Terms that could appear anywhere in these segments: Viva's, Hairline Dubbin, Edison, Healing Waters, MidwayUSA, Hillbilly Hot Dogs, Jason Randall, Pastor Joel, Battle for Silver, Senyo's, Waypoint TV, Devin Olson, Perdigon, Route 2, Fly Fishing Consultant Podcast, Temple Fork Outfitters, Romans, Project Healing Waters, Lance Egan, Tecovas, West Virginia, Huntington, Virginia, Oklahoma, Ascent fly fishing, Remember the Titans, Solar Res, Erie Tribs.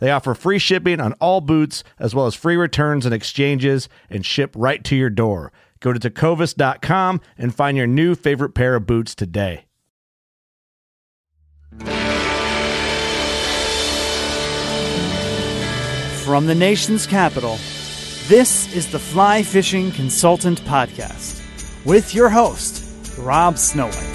They offer free shipping on all boots, as well as free returns and exchanges, and ship right to your door. Go to Tecovas.com and find your new favorite pair of boots today. From the nation's capital, this is the Fly Fishing Consultant Podcast with your host, Rob Snowett.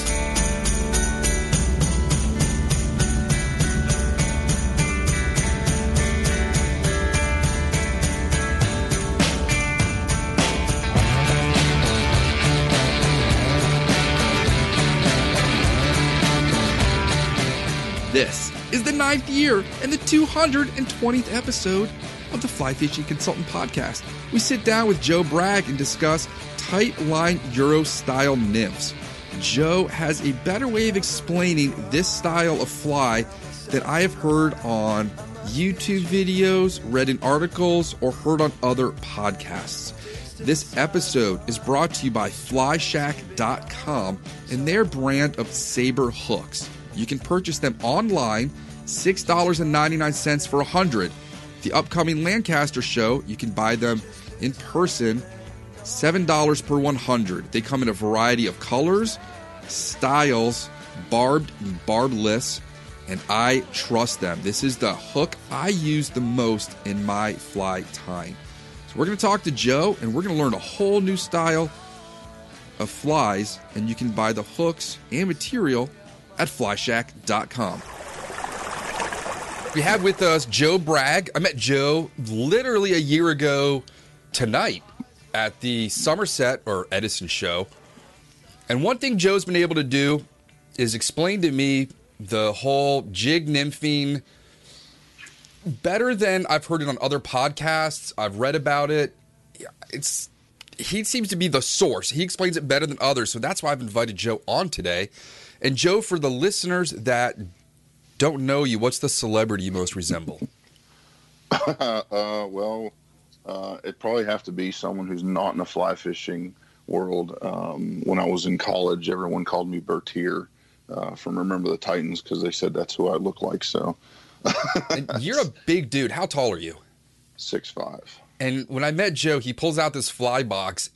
This is the 9th year and the 220th episode of the Fly Fishing Consultant Podcast. We sit down with Joe Bragg and discuss tight-line Euro-style nymphs. Joe has a better way of explaining this style of fly than I have heard on YouTube videos, read in articles, or heard on other podcasts. This episode is brought to you by FlyShack.com and their brand of saber hooks. You can purchase them online, $6.99 for 100. The upcoming Lancaster show, you can buy them in person, $7 per 100. They come in a variety of colors, styles, barbed and barbless, and I trust them. This is the hook I use the most in my fly tying. So we're going to talk to Joe, and we're going to learn a whole new style of flies, and you can buy the hooks and material at flyshack.com. We have with us Joe Bragg. I met Joe literally a year ago tonight at the Somerset or Edison show. And one thing Joe's been able to do is explain to me the whole jig nymphing better than I've heard it on other podcasts. I've read about it. He seems to be the source. He explains it better than others. So that's why I've invited Joe on today. And Joe, for the listeners that don't know you, what's the celebrity you most resemble? It'd probably have to be someone who's not in the fly fishing world. When I was in college, everyone called me Bertier from Remember the Titans because they said that's who I look like. So, and you're a big dude. How tall are you? 6'5". And when I met Joe, he pulls out this fly box.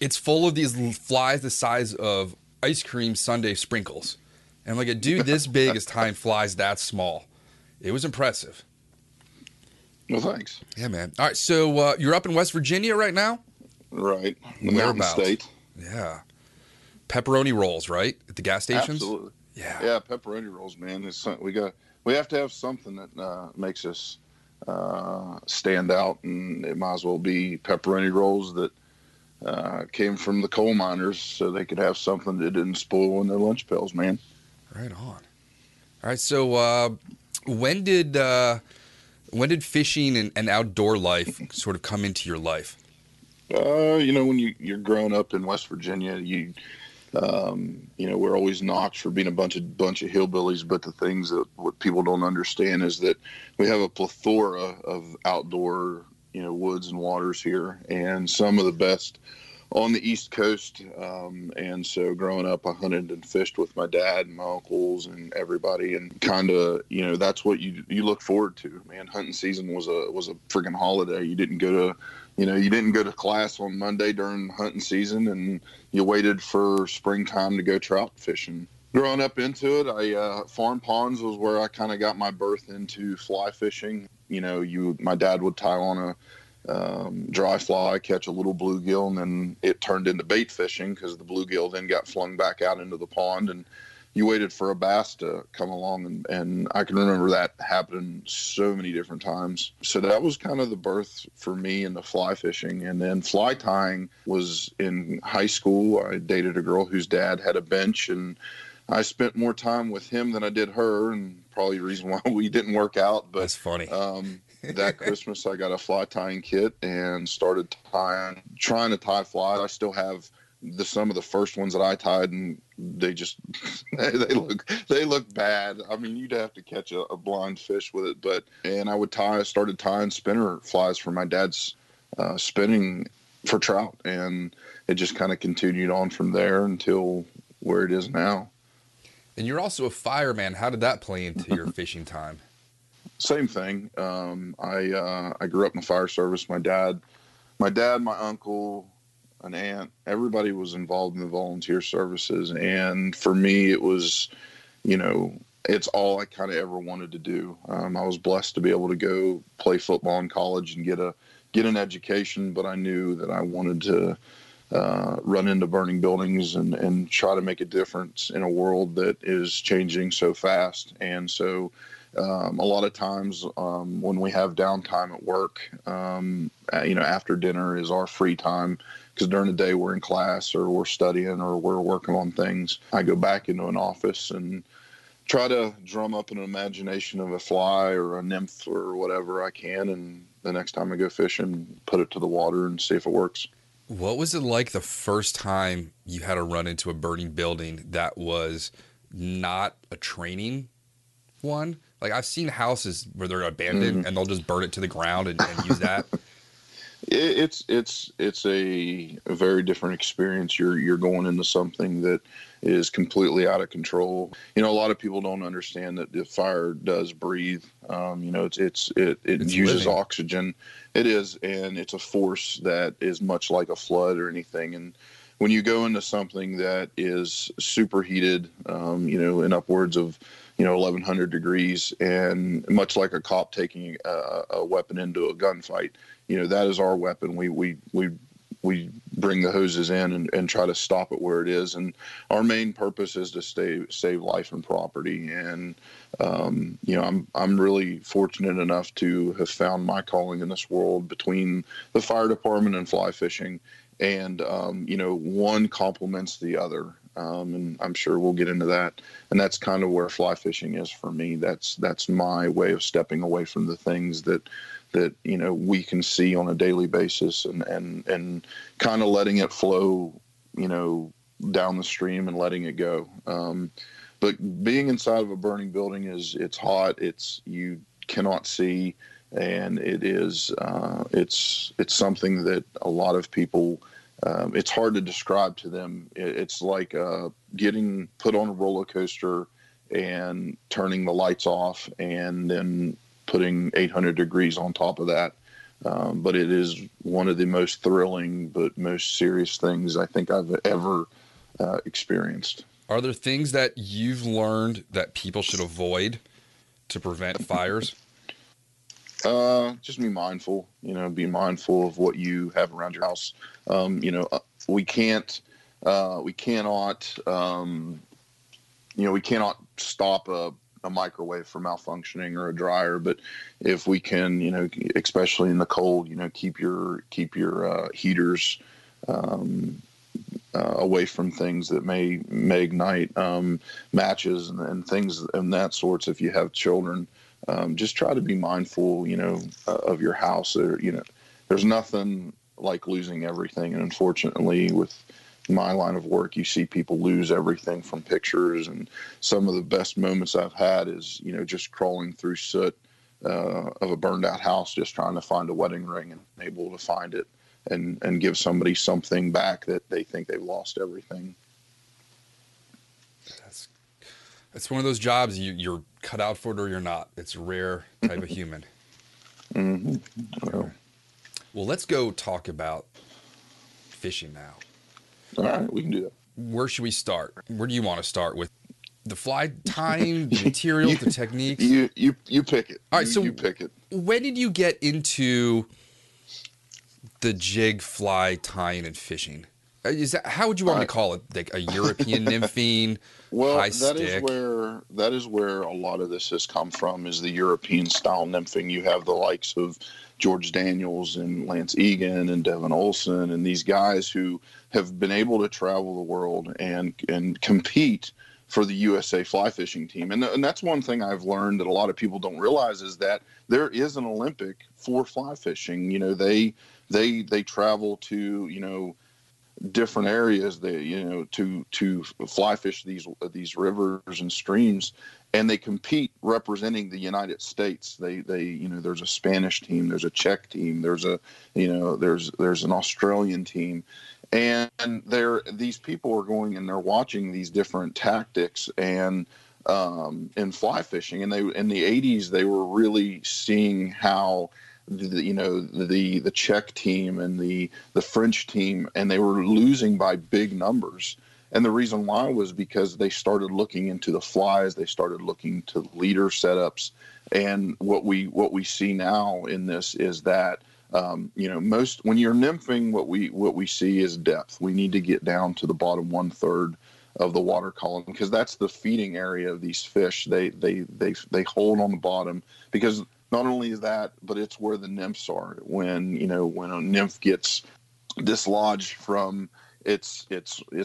It's full of these flies the size of ice cream sundae sprinkles, and like a dude this big is tying flies that small. It was impressive. Well, thanks. Yeah, man. All right, so you're up in West Virginia right now, right? The mountain state. Yeah, pepperoni rolls, right? At the gas stations. Absolutely. Yeah, pepperoni rolls, man. We have to have something that makes us stand out, and it might as well be pepperoni rolls that came from the coal miners, so they could have something that didn't spoil in their lunch pails, man. Right on. All right, so when did fishing and outdoor life sort of come into your life? You know, when you're growing up in West Virginia, you know, we're always knocked for being a bunch of hillbillies, but the things that what people don't understand is that we have a plethora of outdoor, you know, woods and waters here, and some of the best on the East Coast. And so growing up, I hunted and fished with my dad and my uncles and everybody, and kind of, you know, that's what you look forward to, man. Hunting season was a freaking holiday. You didn't go to class on Monday during hunting season, and you waited for springtime to go trout fishing. Growing up into it, farm ponds was where I kind of got my birth into fly fishing. You know, my dad would tie on a dry fly, catch a little bluegill, and then it turned into bait fishing because the bluegill then got flung back out into the pond, and you waited for a bass to come along, and I can remember that happening so many different times. So that was kind of the birth for me into fly fishing. And then fly tying was in high school. I dated a girl whose dad had a bench, and I spent more time with him than I did her, and probably the reason why we didn't work out. But that's funny. That Christmas, I got a fly tying kit and started trying to tie flies. I still have some of the first ones that I tied, and they just they look bad. I mean, you'd have to catch a blind fish with it. But and I started tying spinner flies for my dad's spinning for trout, and it just kind of continued on from there until where it is now. And you're also a fireman. How did that play into your fishing time? Same thing. I grew up in the fire service. My dad, my uncle, an aunt, everybody was involved in the volunteer services. And for me, it was, you know, it's all I kind of ever wanted to do. I was blessed to be able to go play football in college and get an education, but I knew that I wanted to run into burning buildings and try to make a difference in a world that is changing so fast. And so a lot of times when we have downtime at work, you know, after dinner is our free time, because during the day we're in class or we're studying or we're working on things. I go back into an office and try to drum up an imagination of a fly or a nymph or whatever I can, and the next time I go fishing, put it to the water and see if it works. What was it like the first time you had to run into a burning building that was not a training one? Like, I've seen houses where they're abandoned and they'll just burn it to the ground and use that. It's a very different experience. You're going into something that is completely out of control. You know, a lot of people don't understand that the fire does breathe. You know, it uses living oxygen. It is, and it's a force that is much like a flood or anything. And when you go into something that is superheated, you know, in upwards of, you know, 1,100 degrees, and much like a cop taking a weapon into a gunfight, you know, that is our weapon. We bring the hoses in and try to stop it where it is. And our main purpose is to save life and property. And, you know, I'm really fortunate enough to have found my calling in this world between the fire department and fly fishing. And, you know, one complements the other. And I'm sure we'll get into that. And that's kind of where fly fishing is for me. That's my way of stepping away from the things that you know we can see on a daily basis, and kind of letting it flow, you know, down the stream and letting it go. But being inside of a burning building it's hot, you cannot see, and it is it's something that a lot of people it's hard to describe to them. It's like getting put on a roller coaster and turning the lights off, and then putting 800 degrees on top of that. But it is one of the most thrilling but most serious things I think I've ever experienced. Are there things that you've learned that people should avoid to prevent fires? Just be mindful, you know, be mindful of what you have around your house. You know, we cannot stop a microwave for malfunctioning or a dryer, but if we can, you know, especially in the cold, you know, keep your heaters away from things that may ignite, matches and things and that sorts. If you have children, just try to be mindful, you know, of your house. Or, you know, there's nothing like losing everything, and unfortunately with my line of work, you see people lose everything from pictures. And some of the best moments I've had is, you know, just crawling through soot of a burned out house, just trying to find a wedding ring and able to find it and give somebody something back that they think they've lost everything. It's one of those jobs you're cut out for it or you're not. It's a rare type of human. Mm-hmm. Well. Well, let's go talk about fishing now. All right, we can do that. Where should we start? Where do you want to start with? The fly time, the material, the techniques? You pick it. All right, so you pick it. When did you get into the jig, fly, tying, and fishing? Is that, how would you want to call it? Like a European nymphing? Well, high stick? That is where a lot of this has come from, is the European style nymphing. You have the likes of George Daniels and Lance Egan and Devin Olson and these guys who have been able to travel the world and compete for the USA fly fishing team. And that's one thing I've learned that a lot of people don't realize, is that there is an Olympic for fly fishing. You know, they travel to, you know, different areas, they, you know, to fly fish these rivers and streams, and they compete representing the United States. They you know, there's a Spanish team, there's a Czech team, there's a, you know, there's an Australian team, and these people are going and they're watching these different tactics and fly fishing, and they in the 80s they were really seeing how the Czech team and the French team, and they were losing by big numbers. And the reason why was because they started looking into the flies, they started looking to leader setups. And what we see now in this is that you know, most when you're nymphing, what we see is depth. We need to get down to the bottom 1/3 of the water column, because that's the feeding area of these fish. They hold on the bottom, because not only is that, but it's where the nymphs are. When, you know, when a nymph gets dislodged from its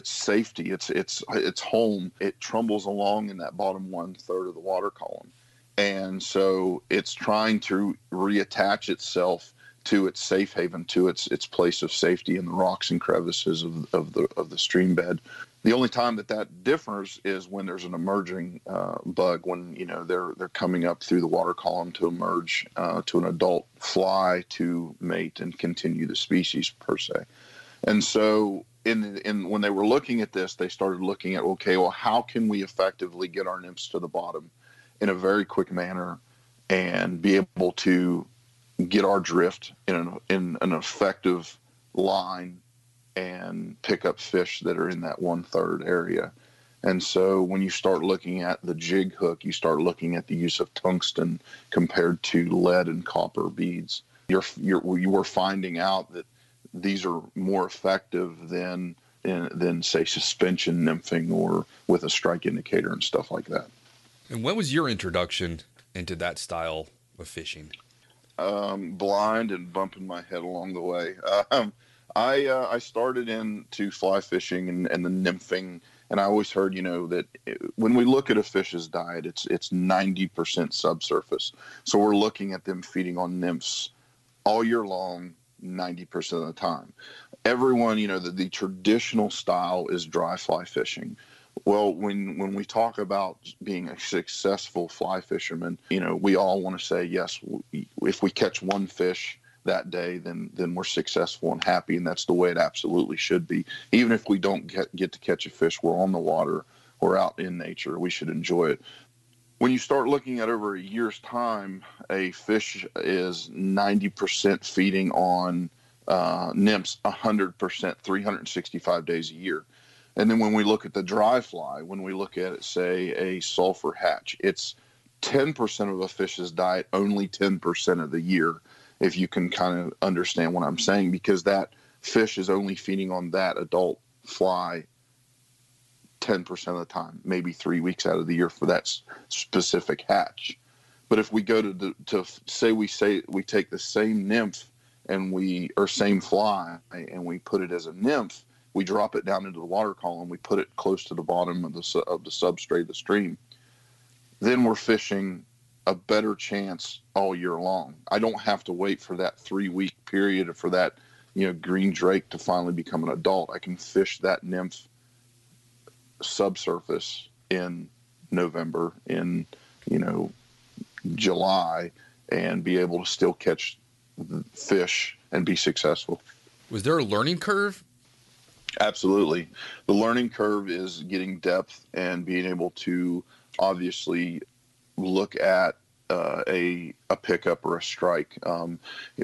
safety, its home, it trundles along in that bottom 1/3 of the water column, and so it's trying to reattach itself to its safe haven, to its place of safety in the rocks and crevices of the stream bed. The only time that differs is when there's an emerging bug, when, you know, they're coming up through the water column to emerge to an adult fly to mate and continue the species per se. And so when they were looking at this, they started looking at, okay, well, how can we effectively get our nymphs to the bottom in a very quick manner and be able to get our drift in an effective line and pick up fish that are in that 1/3 area. And so when you start looking at the jig hook, you start looking at the use of tungsten compared to lead and copper beads. You were finding out that these are more effective than say suspension nymphing or with a strike indicator and stuff like that. And what was your introduction into that style of fishing? Blind and bumping my head along the way. I started into fly fishing and the nymphing, and I always heard, you know, that when we look at a fish's diet, it's 90% subsurface. So we're looking at them feeding on nymphs all year long, 90% of the time. Everyone, you know, the traditional style is dry fly fishing. Well, when we talk about being a successful fly fisherman, you know, we all want to say, yes, if we catch one fish that day, then we're successful and happy, and that's the way it absolutely should be. Even if we don't get to catch a fish, we're on the water, we're out in nature, we should enjoy it. When you start looking at over a year's time, a fish is 90% feeding on nymphs, 100%, 365 days a year. And then when we look at the dry fly, when we look at, say, a sulfur hatch, it's 10% of a fish's diet, only 10% of the year, if you can kind of understand what I'm saying, because that fish is only feeding on that adult fly 10% of the time, maybe 3 weeks out of the year for that specific hatch. But if we go to say we take the same nymph or same fly and we put it as a nymph, we drop it down into the water column, we put it close to the bottom of the substrate of the stream, then we're fishing a better chance all year long. I don't have to wait for that 3 week period for that, green drake to finally become an adult. I can fish that nymph subsurface in November, in July, and be able to still catch fish and be successful. Was there a learning curve? Absolutely. The learning curve is getting depth and being able to obviously look at a pickup or a strike.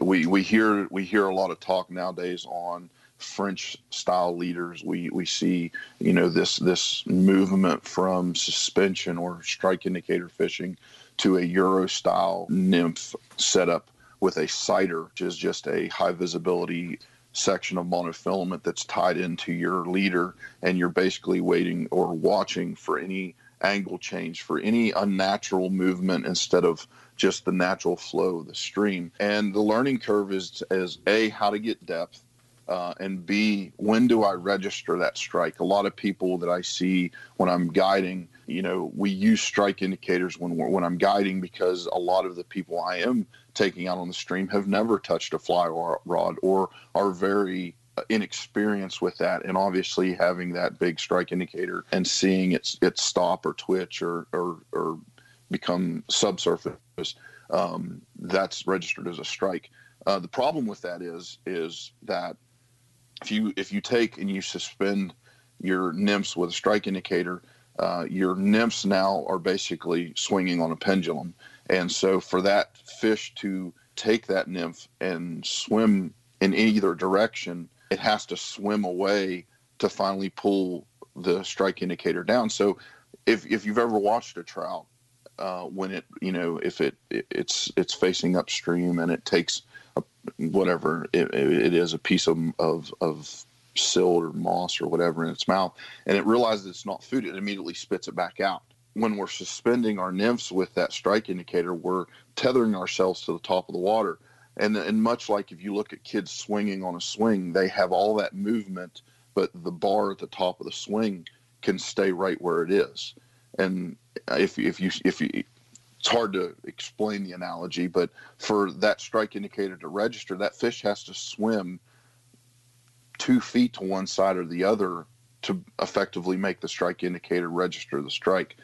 We hear a lot of talk nowadays on French style leaders. We see, this movement from suspension or strike indicator fishing to a Euro style nymph setup with a sighter, which is just a high visibility section of monofilament that's tied into your leader, and you're basically waiting or watching for any angle change, for any unnatural movement instead of just the natural flow of the stream. And the learning curve is A, how to get depth, and B, when do I register that strike? A lot of people that I see when I'm guiding, we use strike indicators when I'm guiding, because a lot of the people I am taking out on the stream have never touched a fly rod or are very inexperienced with that. And obviously having that big strike indicator and seeing it stop or twitch or become subsurface, that's registered as a strike. The problem with that is that if you take and you suspend your nymphs with a strike indicator, your nymphs now are basically swinging on a pendulum. And so for that fish to take that nymph and swim in either direction, it has to swim away to finally pull the strike indicator down. So if you've ever watched a trout, when it, if it's facing upstream and it takes whatever it is, a piece of silt or moss or whatever in its mouth, and it realizes it's not food, it immediately spits it back out. When we're suspending our nymphs with that strike indicator, we're tethering ourselves to the top of the water. And much like if you look at kids swinging on a swing, they have all that movement, but the bar at the top of the swing can stay right where it is. And if you it's hard to explain the analogy, but for that strike indicator to register, that fish has to swim 2 feet to one side or the other to effectively make the strike indicator register the strike.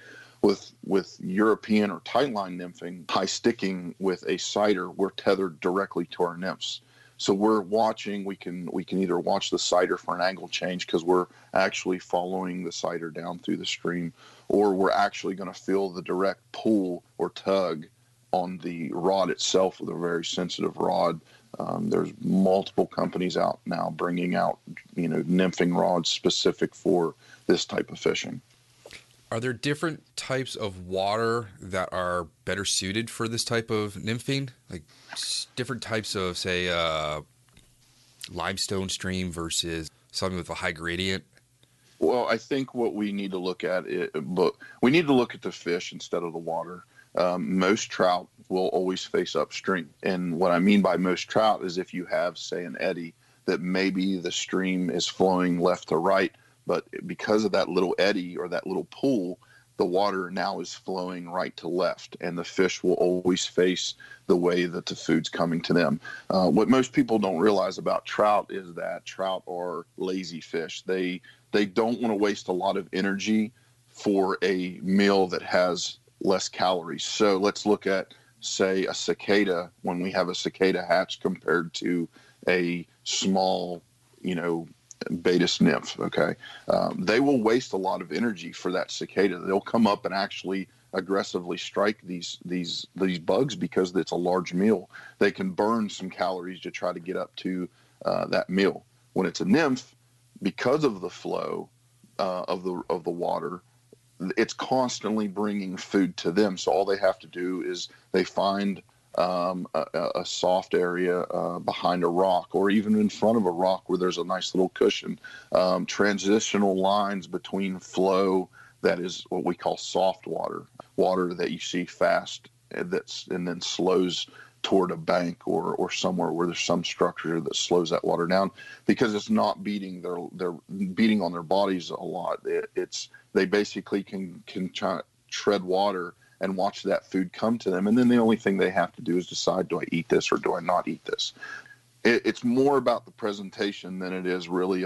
With European or tightline nymphing, high sticking with a sighter, we're tethered directly to our nymphs. So we're watching, we can either watch the sighter for an angle change because we're actually following the sighter down through the stream, or we're actually going to feel the direct pull or tug on the rod itself with a very sensitive rod. There's multiple companies out now bringing out, nymphing rods specific for this type of fishing. Are there different types of water that are better suited for this type of nymphing? Like different types of, say, limestone stream versus something with a high gradient? Well, I think what we need to look at is the fish instead of the water. Most trout will always face upstream. And what I mean by most trout is if you have, say, an eddy that maybe the stream is flowing left to right, but because of that little eddy or that little pool, the water now is flowing right to left, and the fish will always face the way that the food's coming to them. What most people don't realize about trout is that trout are lazy fish. They don't want to waste a lot of energy for a meal that has less calories. So let's look at, say, a cicada. When we have a cicada hatch compared to a small, betis nymph, okay? They will waste a lot of energy for that cicada. They'll come up and actually aggressively strike these bugs because it's a large meal. They can burn some calories to try to get up to that meal. When it's a nymph, because of the flow of the water, it's constantly bringing food to them. So all they have to do is they find a soft area behind a rock, or even in front of a rock where there's a nice little cushion. Transitional lines between flow, that is what we call soft water, water that you see fast and then slows toward a bank or somewhere where there's some structure that slows that water down, because it's not beating they're beating on their bodies a lot. They basically can try to tread water and watch that food come to them, and then the only thing they have to do is decide, do I eat this or do I not eat this? It's more about the presentation than it is really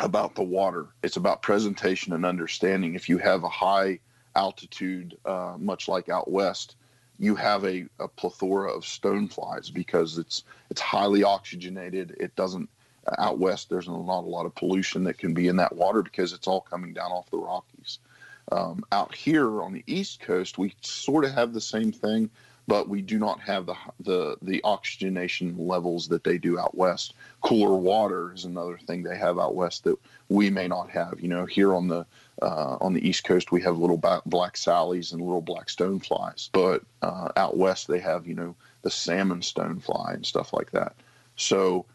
about the water. It's about presentation and understanding. If you have a high altitude, much like out west, you have a plethora of stoneflies because it's highly oxygenated. It doesn't out west. There's not a lot of pollution that can be in that water because it's all coming down off the Rockies. Out here on the East Coast, we sort of have the same thing, but we do not have the oxygenation levels that they do out west. Cooler water is another thing they have out west that we may not have. You know, here on the East Coast, we have little black sallies and little black stoneflies, but out west they have, you know, the salmon stonefly and stuff like that. So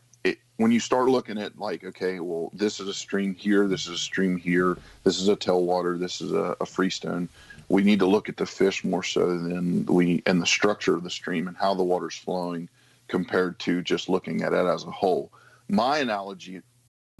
when you start looking at like, okay, well, this is a stream here, this is a stream here, this is a tailwater, this is a freestone, we need to look at the fish more so than and the structure of the stream and how the water's flowing compared to just looking at it as a whole. My analogy.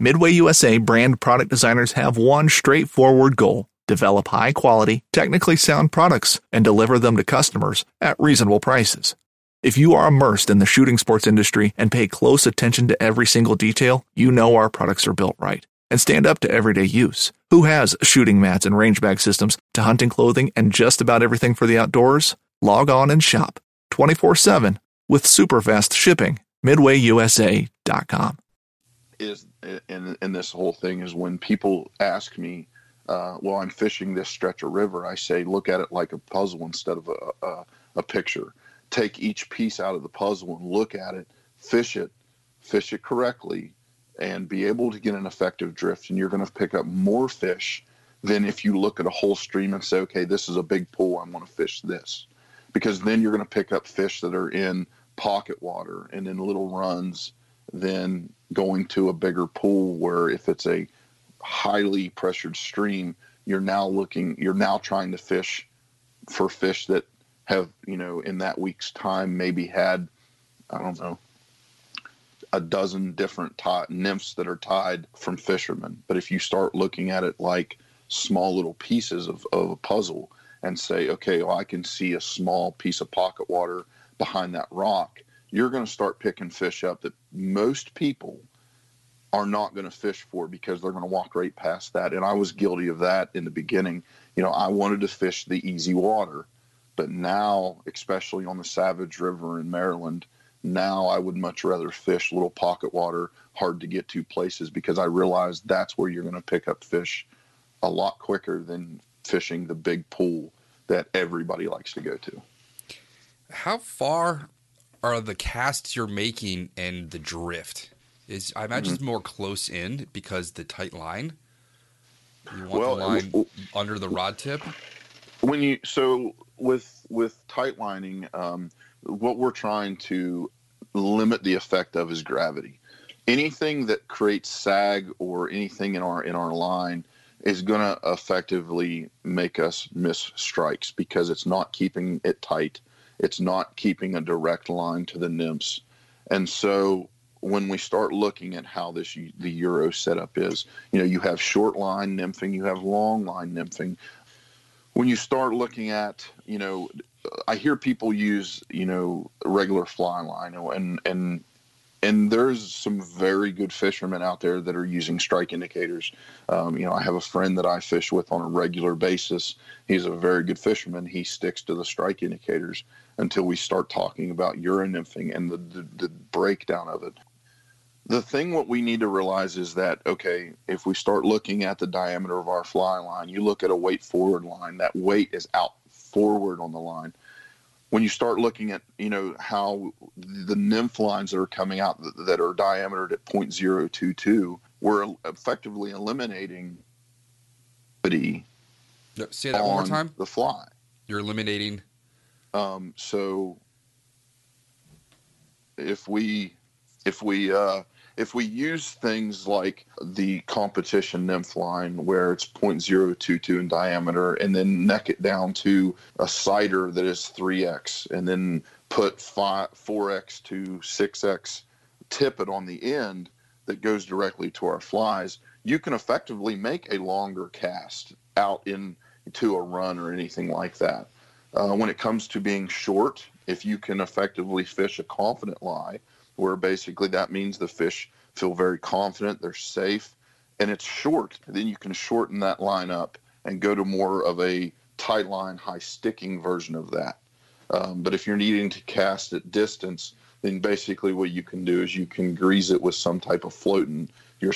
Midway USA brand product designers have one straightforward goal: develop high-quality, technically sound products and deliver them to customers at reasonable prices. If you are immersed in the shooting sports industry and pay close attention to every single detail, you know our products are built right and stand up to everyday use. Who has shooting mats and range bag systems to hunting clothing and just about everything for the outdoors? Log on and shop 24/7 with super fast shipping. MidwayUSA.com. And this whole thing is when people ask me, well, I'm fishing this stretch of river, I say, look at it like a puzzle instead of a picture. Take each piece out of the puzzle and look at it, fish it correctly, and be able to get an effective drift, and you're going to pick up more fish than if you look at a whole stream and say, okay, this is a big pool, I'm going to fish this. Because then you're going to pick up fish that are in pocket water and in little runs, than going to a bigger pool where if it's a highly pressured stream, you're now trying to fish for fish that have, you know, in that week's time maybe had, I don't know, a dozen different nymphs that are tied from fishermen. But if you start looking at it like small little pieces of a puzzle and say, okay, well, I can see a small piece of pocket water behind that rock, you're going to start picking fish up that most people are not going to fish for because they're going to walk right past that. And I was guilty of that in the beginning. You know, I wanted to fish the easy water, but now, especially on the Savage River in Maryland, now I would much rather fish little pocket water, hard to get to places, because I realized that's where you're going to pick up fish a lot quicker than fishing the big pool that everybody likes to go to. How far are the casts you're making and the drift? I imagine it's more close in because the tight line. You want the line under the rod tip. With tight lining, what we're trying to limit the effect of is gravity. Anything that creates sag or anything in our line is going to effectively make us miss strikes because it's not keeping it tight. It's not keeping a direct line to the nymphs. And so when we start looking at how the Euro setup is, you know, you have short line nymphing, you have long line nymphing. When you start looking at, you know, I hear people use, you know, regular fly line, and there's some very good fishermen out there that are using strike indicators. You know, I have a friend that I fish with on a regular basis. He's a very good fisherman. He sticks to the strike indicators until we start talking about Euro nymphing and the breakdown of it. The thing what we need to realize is that, okay, if we start looking at the diameter of our fly line, you look at a weight forward line, that weight is out forward on the line. When you start looking at, you know, how the nymph lines that are coming out that are diametered at 0.022, we're effectively eliminating gravity. Say that one more time. The fly. You're eliminating. So if we use things like the competition nymph line where it's 0.022 in diameter and then neck it down to a cider that is 3X and then put 4X to 6X tippet on the end that goes directly to our flies, you can effectively make a longer cast out into a run or anything like that. When it comes to being short, if you can effectively fish a confident lie, where basically that means the fish feel very confident, they're safe, and it's short, then you can shorten that line up and go to more of a tight line, high sticking version of that. But if you're needing to cast at distance, then basically what you can do is you can grease it with some type of floating, your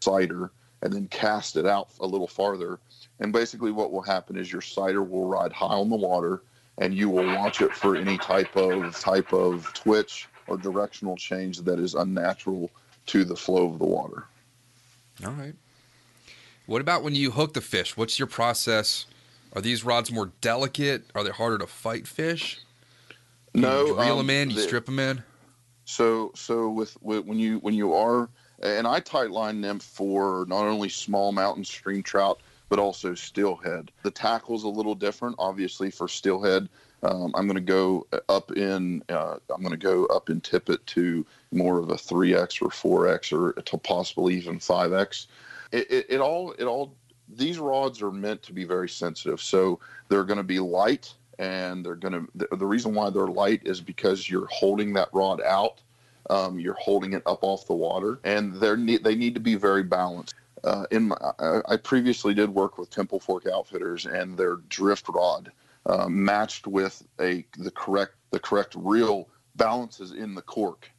cider, and then cast it out a little farther. And basically what will happen is your cider will ride high on the water, and you will watch it for any type of twitch or directional change that is unnatural to the flow of the water. All right. What about when you hook the fish? What's your process? Are these rods more delicate? Are they harder to fight fish? No. You reel them in, you strip them in? So when you are, and I tight line them for not only small mountain stream trout, but also steelhead. The tackle's a little different, obviously, for steelhead. I'm going to go up in tippet to more of a 3X or 4X or to possibly even 5X. These rods are meant to be very sensitive. So they're going to be light, and the reason why they're light is because you're holding that rod out. You're holding it up off the water, and they need to be very balanced. I previously did work with Temple Fork Outfitters, and their drift rod matched with the correct reel balances in the cork.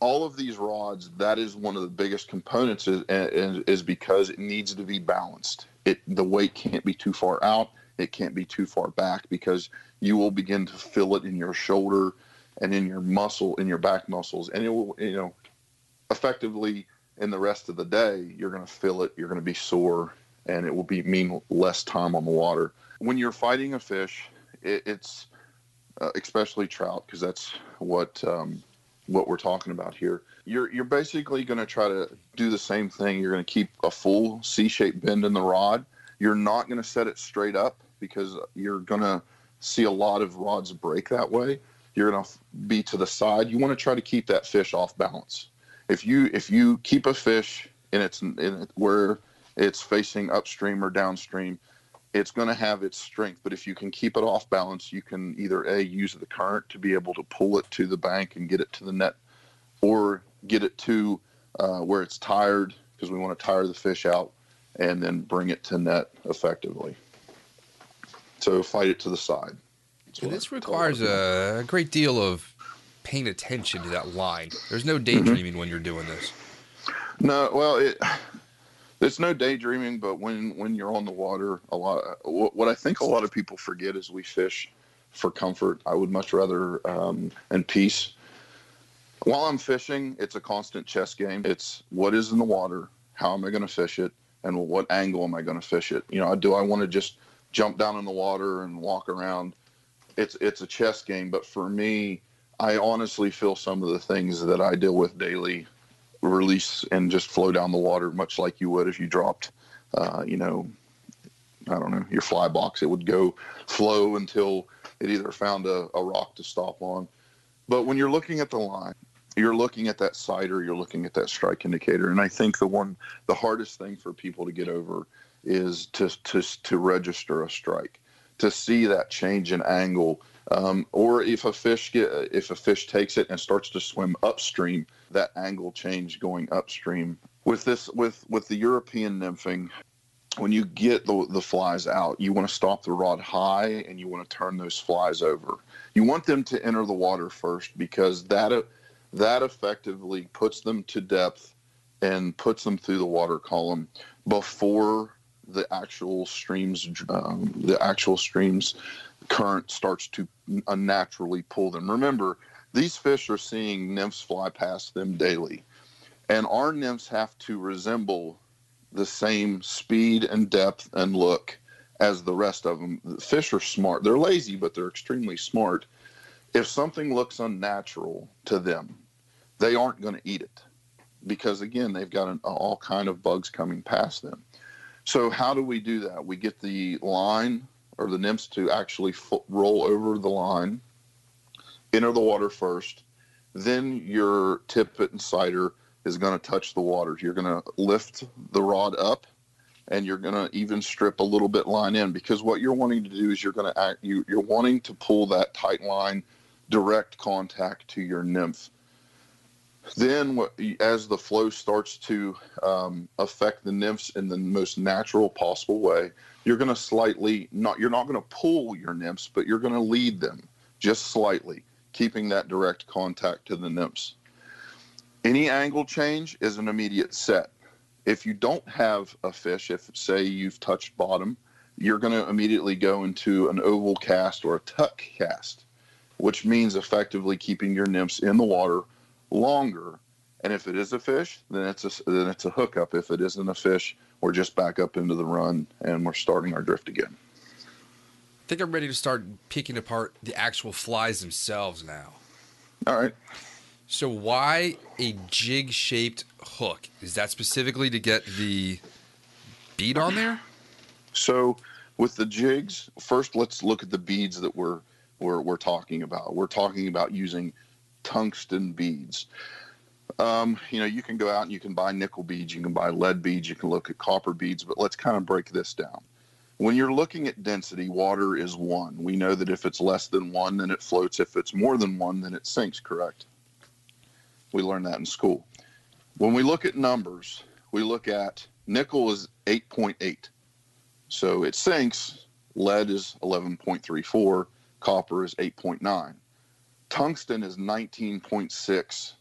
All of these rods, that is one of the biggest components, is because it needs to be balanced. The weight can't be too far out, it can't be too far back, because you will begin to feel it in your shoulder and in your back muscles, and it will, effectively. And the rest of the day, you're going to feel it, you're going to be sore, and it will mean less time on the water. When you're fighting a fish, it's especially trout, because that's what we're talking about here. You're basically going to try to do the same thing. You're going to keep a full C-shaped bend in the rod. You're not going to set it straight up, because you're going to see a lot of rods break that way. You're going to be to the side. You want to try to keep that fish off balance. If you keep a fish and where it's facing upstream or downstream, it's going to have its strength. But if you can keep it off balance, you can either use the current to be able to pull it to the bank and get it to the net, or get it to where it's tired, because we want to tire the fish out and then bring it to net effectively. So fight it to the side. This requires a great deal of paying attention to that line. There's no daydreaming when you're doing this. No, well, it's no daydreaming, but when you're on the water, what I think a lot of people forget is we fish for comfort. I would much rather in peace. While I'm fishing, it's a constant chess game. It's what is in the water, how am I going to fish it, and what angle am I going to fish it? Do I want to just jump down in the water and walk around? It's a chess game, but for me, I honestly feel some of the things that I deal with daily release and just flow down the water, much like you would if you dropped, your fly box. It would go flow until it either found a rock to stop on. But when you're looking at the line, you're looking at that cider, you're looking at that strike indicator. And I think the hardest thing for people to get over is to register a strike, to see that change in angle. Or if a fish takes it and starts to swim upstream, that angle change going upstream. With the European nymphing, when you get the flies out, you want to stop the rod high and you want to turn those flies over. You want them to enter the water first, because that effectively puts them to depth and puts them through the water column before the actual streams current starts to unnaturally pull them. Remember, these fish are seeing nymphs fly past them daily, and our nymphs have to resemble the same speed and depth and look as the rest of them. The fish are smart. They're lazy, but they're extremely smart. If something looks unnatural to them, they aren't going to eat it because, again, they've got all kind of bugs coming past them. So how do we do that? We get the line or the nymphs to actually roll over the line, enter the water first, then your tippet and cider is going to touch the water. You're going to lift the rod up, and you're going to even strip a little bit line in, because what you're wanting to do is you're wanting to pull that tight line direct contact to your nymph. Then as the flow starts to affect the nymphs in the most natural possible way, you're going to slightly you're not going to pull your nymphs, but you're going to lead them just slightly, keeping that direct contact to the nymphs. Any angle change is an immediate set. If you don't have a fish, if say you've touched bottom, you're going to immediately go into an oval cast or a tuck cast, which means effectively keeping your nymphs in the water longer. And if it is a fish, then it's a hookup. If it isn't a fish, we're just back up into the run and we're starting our drift again. I think I'm ready to start picking apart the actual flies themselves now. All right. So why a jig-shaped hook? Is that specifically to get the bead on there? So with the jigs, first let's look at the beads that we're talking about. We're talking about using tungsten beads. You can go out and you can buy nickel beads, you can buy lead beads, you can look at copper beads, but let's kind of break this down. When you're looking at density, water is 1. We know that if it's less than 1, then it floats. If it's more than 1, then it sinks, correct? We learned that in school. When we look at numbers, we look at nickel is 8.8. So it sinks. Lead is 11.34. Copper is 8.9. Tungsten is 19.6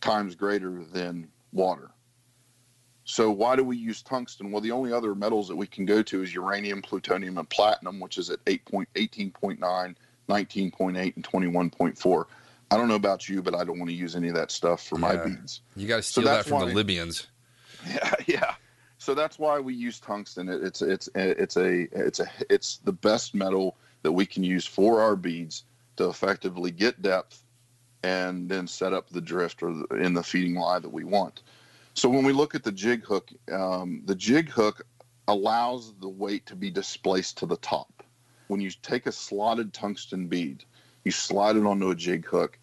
times greater than water. So why do we use tungsten? Well, the only other metals that we can go to is uranium, plutonium, and platinum, which is at 18.9, 19.8, and 21.4. I don't know about you, but I don't want to use any of that stuff for my beads. You got to steal that from the Libyans. Yeah. So that's why we use tungsten. It's the best metal that we can use for our beads to effectively get depth and then set up the drift or in the feeding lie that we want. So when we look at the jig hook allows the weight to be displaced to the top. When you take a slotted tungsten bead, you slide it onto a jig hook,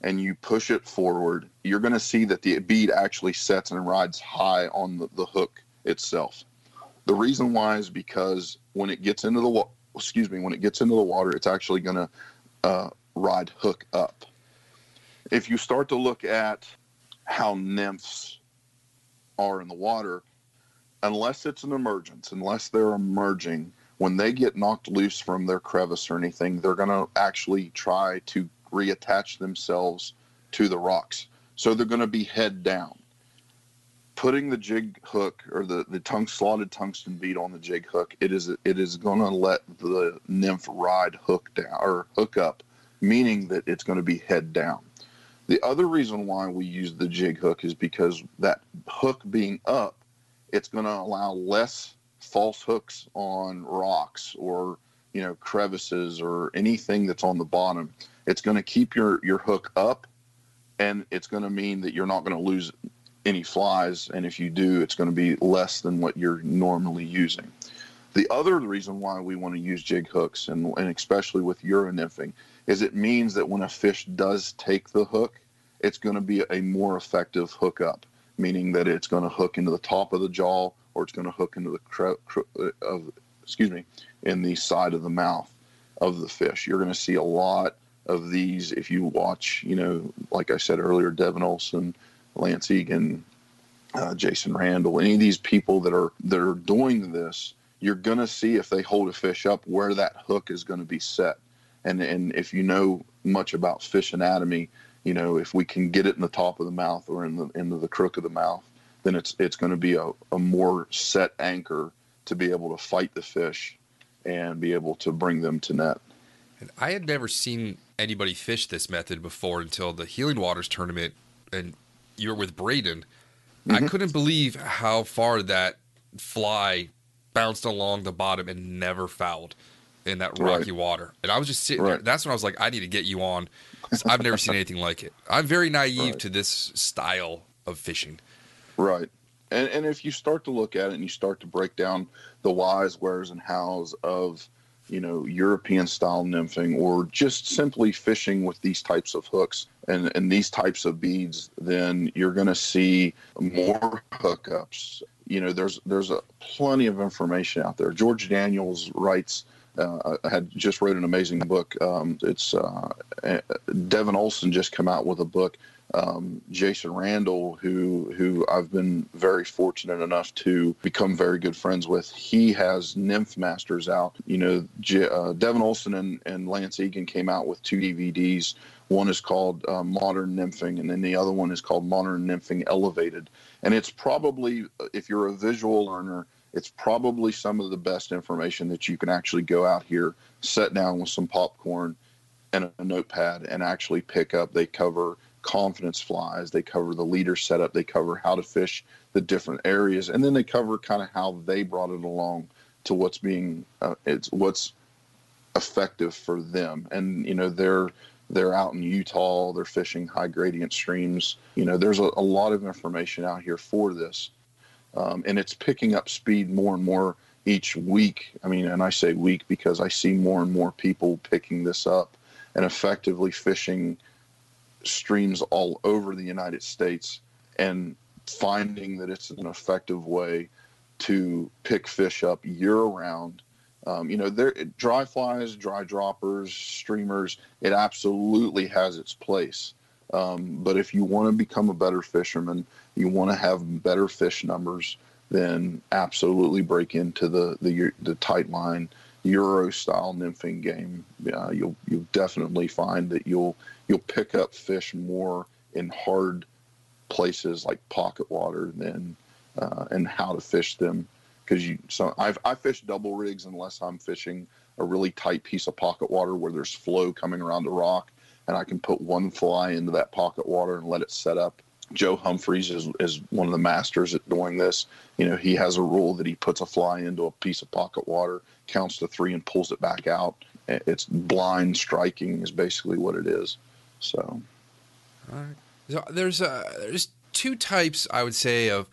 and you push it forward, you're going to see that the bead actually sets and rides high on the hook itself. The reason why is because when it gets into the water, it's actually going to ride hook up. If you start to look at how nymphs are in the water, unless it's an emergence, unless they're emerging, when they get knocked loose from their crevice or anything, they're going to actually try to reattach themselves to the rocks. So they're going to be head down. Putting the jig hook or the slotted tungsten bead on the jig hook, it is going to let the nymph ride hook down or hook up, meaning that it's going to be head down. The other reason why we use the jig hook is because that hook being up, it's going to allow less false hooks on rocks or crevices or anything that's on the bottom. It's going to keep your hook up, and it's going to mean that you're not going to lose any flies, and if you do, it's going to be less than what you're normally using. The other reason why we want to use jig hooks, and especially with euronymphing, is it means that when a fish does take the hook, it's going to be a more effective hookup, meaning that it's going to hook into the top of the jaw, or it's going to hook into in the side of the mouth of the fish. You're going to see a lot of these if you watch, like I said earlier, Devin Olson, Lance Egan, Jason Randall, any of these people that are doing this, you're going to see if they hold a fish up where that hook is going to be set. And if you know much about fish anatomy, if we can get it in the top of the mouth or into the crook of the mouth, then it's going to be a more set anchor to be able to fight the fish and be able to bring them to net. And I had never seen anybody fish this method before until the Healing Waters tournament, and you were with Braden. Mm-hmm. I couldn't believe how far that fly bounced along the bottom and never fouled. in that rocky water. And I was just sitting there. That's when I was like, I need to get you on. I've never seen anything like it. I'm very naive to this style of fishing. Right. And if you start to look at it and you start to break down the whys, wheres, and hows of, you know, European-style nymphing or just simply fishing with these types of hooks and these types of beads, then you're going to see more hookups. You know, there's plenty of information out there. George Daniels writes, had just wrote an amazing book. Devin Olson just come out with a book. Jason Randall, who I've been very fortunate enough to become very good friends with, he has Nymph Masters out. You know, Devin Olson and Lance Egan came out with two DVDs. One is called Modern Nymphing, and then the other one is called Modern Nymphing Elevated. And it's probably, if you're a visual learner, it's probably some of the best information that you can actually go out here, sit down with some popcorn and a notepad and actually pick up. They cover confidence flies, they cover the leader setup, they cover how to fish the different areas, and then they cover kind of how they brought it along to what's being it's what's effective for them. And you know, they're out in Utah, they're fishing high gradient streams. You know, there's a lot of information out here for this, and it's picking up speed more and more each week. I mean, and I say week because I see more and more people picking this up and effectively fishing streams all over the United States and finding that it's an effective way to pick fish up year-round. You know, there dry flies, dry droppers, streamers, it absolutely has its place. But if you want to become a better fisherman, you want to have better fish numbers, then absolutely break into the tight line Euro-style nymphing game. You'll definitely find that you'll pick up fish more in hard places like pocket water than and how to fish them. Because I fish double rigs unless I'm fishing a really tight piece of pocket water where there's flow coming around a rock, and I can put one fly into that pocket water and let it set up. Joe Humphreys is one of the masters at doing this. You know, he has a rule that he puts a fly into a piece of pocket water, counts to three, and pulls it back out. It's blind striking is basically what it is. So, all right. So there's two types, I would say, of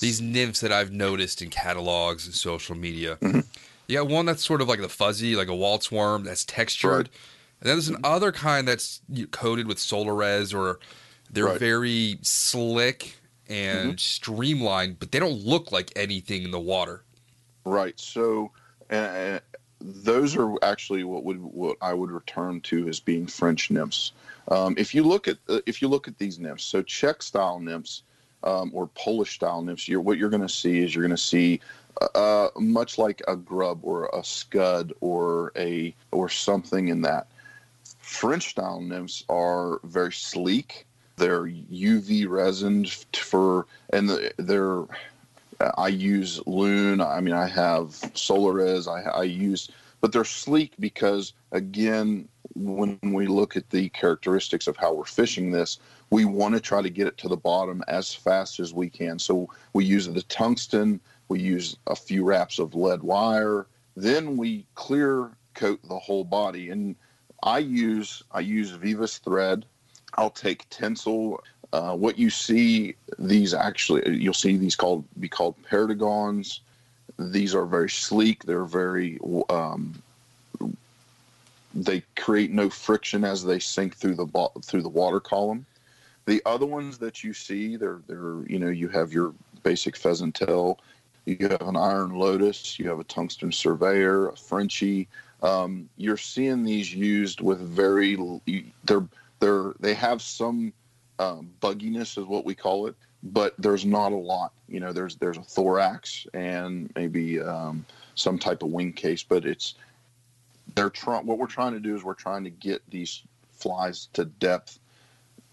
these nymphs that I've noticed in catalogs and social media. Mm-hmm. You got one that's sort of like the fuzzy, like a waltz worm that's textured. Right. And then there's another kind that's coated with Solar Res, or they're very slick and streamlined, but they don't look like anything in the water. Right. So those are actually what I would return to as being French nymphs. If you look at these nymphs, so Czech style nymphs or Polish style nymphs, what you're going to see is much like a grub or a scud or something in that. French style nymphs are very sleek. They're UV resined I use Loon. I mean, I have Solar Res. But they're sleek because, again, when we look at the characteristics of how we're fishing this, we want to try to get it to the bottom as fast as we can. So we use the tungsten. We use a few wraps of lead wire. Then we clear coat the whole body. And I use Viva's thread. I'll take tinsel. What you see, you'll see these be called paragons. These are very sleek. They're very, they create no friction as they sink through the water column. The other ones that you see, you have your basic pheasant tail, you have an iron lotus, you have a tungsten surveyor, a Frenchie. You're seeing these used with they have some bugginess is what we call it, but there's not a lot. You know, there's a thorax and maybe some type of wing case, but what we're trying to do is we're trying to get these flies to depth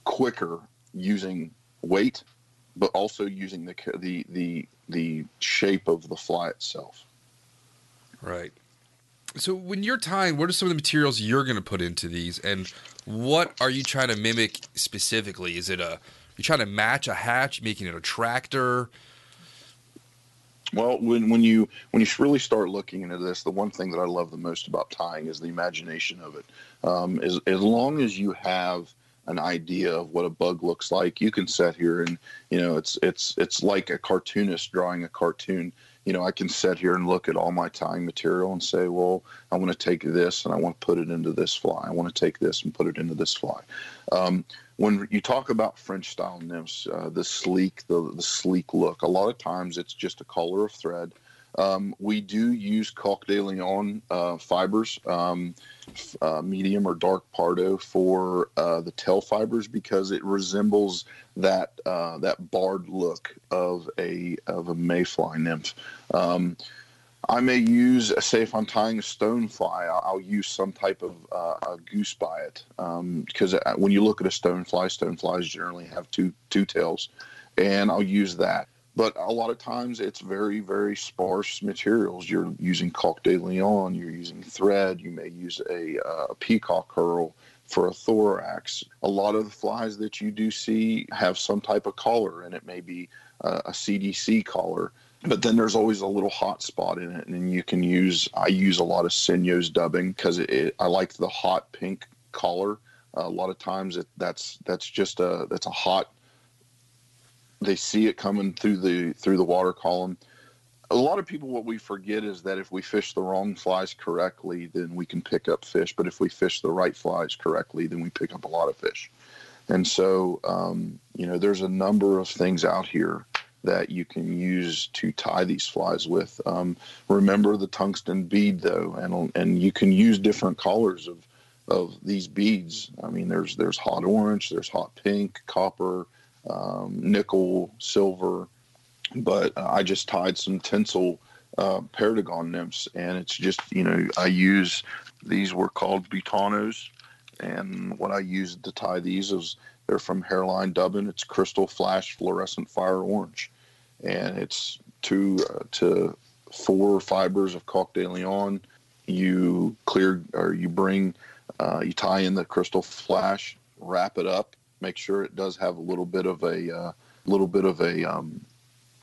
quicker using weight, but also using the shape of the fly itself. Right. So when you're tying, what are some of the materials you're going to put into these, and what are you trying to mimic specifically? Is it you're trying to match a hatch, making it a tractor? Well, when you really start looking into this, the one thing that I love the most about tying is the imagination of it. As long as you have an idea of what a bug looks like, you can sit here and, you know, it's like a cartoonist drawing a cartoon. You know, I can sit here and look at all my tying material and say, well, I want to take this and I want to put it into this fly. I want to take this and put it into this fly. When you talk about French style nymphs, the sleek look, a lot of times it's just a color of thread. We do use Coq de Lion fibers, medium or dark Pardo for the tail fibers, because it resembles that barred look of a mayfly nymph. I may use, say if I'm tying a stonefly, I'll use some type of a goose biot, because when you look at a stonefly, stoneflies generally have two tails, and I'll use that. But a lot of times it's very, very sparse materials. You're using Coq de Lion, you're using thread, you may use a peacock curl for a thorax. A lot of the flies that you do see have some type of collar, and it may be a CDC collar. But then there's always a little hot spot in it, and you can use, I use a lot of Senyo's dubbing, because I like the hot pink collar. A lot of times that's a hot, they see it coming through the water column. A lot of people, what we forget is that if we fish the wrong flies correctly, then we can pick up fish. But if we fish the right flies correctly, then we pick up a lot of fish. And so, you know, there's a number of things out here that you can use to tie these flies with. Remember the tungsten bead, though, and you can use different colors of these beads. I mean, there's hot orange, there's hot pink, copper, nickel, silver, but I just tied some tinsel Perdigon nymphs, and it's just, you know, I use, these were called Butanos, and what I used to tie these is, they're from Hairline Dubbin. It's crystal flash fluorescent fire orange, and it's 2 to 4 fibers of Coq de Lion. You clear, or you bring, you tie in the crystal flash, wrap it up, make sure it does have a little bit of I'm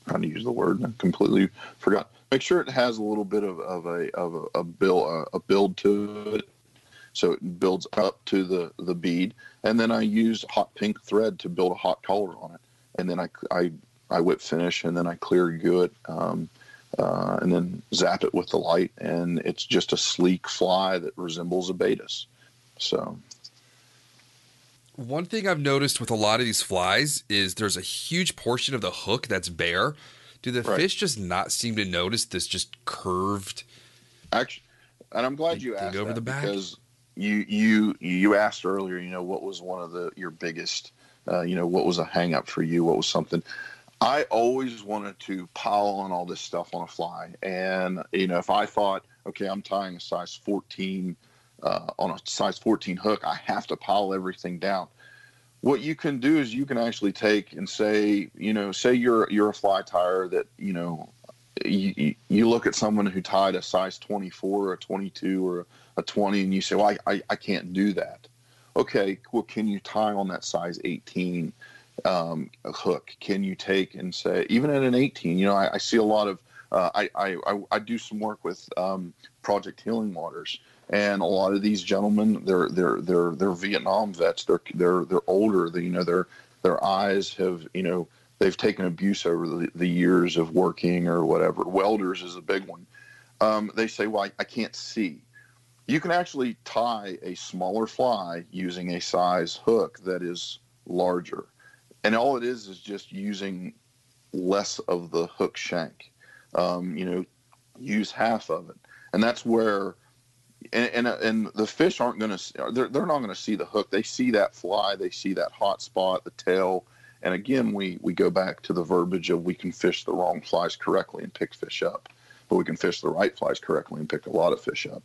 trying to use the word, I completely forgot. Make sure it has a little bit of a build to it, so it builds up to the bead. And then I use hot pink thread to build a hot collar on it. And then I whip finish, and then I clear goo it, and then zap it with the light. And it's just a sleek fly that resembles a betas. So. One thing I've noticed with a lot of these flies is there's a huge portion of the hook that's bare. Do the fish just not seem to notice this just curved? Actually, and I'm glad you asked over that, the back? Because you asked earlier, you know, what was one of your biggest, you know, what was a hang up for you? What was something? I always wanted to pile on all this stuff on a fly. And, you know, if I thought, okay, I'm tying a size 14 on a size 14 hook, I have to pile everything down. What you can do is you can actually take and say, you know, say you're a fly tire that, you know, you look at someone who tied a size 24 or a 22 or a 20, and you say, well, I can't do that. Okay, well, can you tie on that size 18 hook? Can you take and say, even at an 18, you know, I see a lot of, I do some work with Project Healing Waters, and a lot of these gentlemen, they're Vietnam vets. They're older. They, you know, their eyes have, you know, they've taken abuse over the years of working or whatever. Welders is a big one. They say, well, I can't see. You can actually tie a smaller fly using a size hook that is larger, and all it is just using less of the hook shank. You know, use half of it. And that's where, and the fish aren't going to, they're not going to see the hook. They see that fly, they see that hot spot, the tail. And again, we go back to the verbiage of, we can fish the wrong flies correctly and pick fish up, but we can fish the right flies correctly and pick a lot of fish up.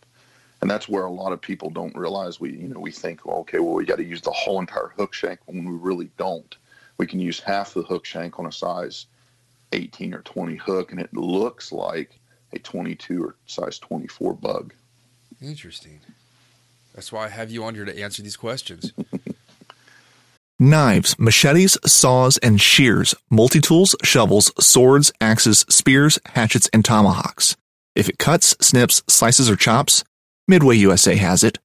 And that's where a lot of people don't realize, we think, well, okay, well, we got to use the whole entire hook shank, when we really don't. We can use half the hook shank on a size 18 or 20 hook, and it looks like a 22 or size 24 bug. Interesting. That's why I have you on here to answer these questions. knives, machetes, saws, and shears, multi-tools, shovels, swords, axes, spears, hatchets, and tomahawks. If it cuts, snips, slices, or chops, Midway USA has it.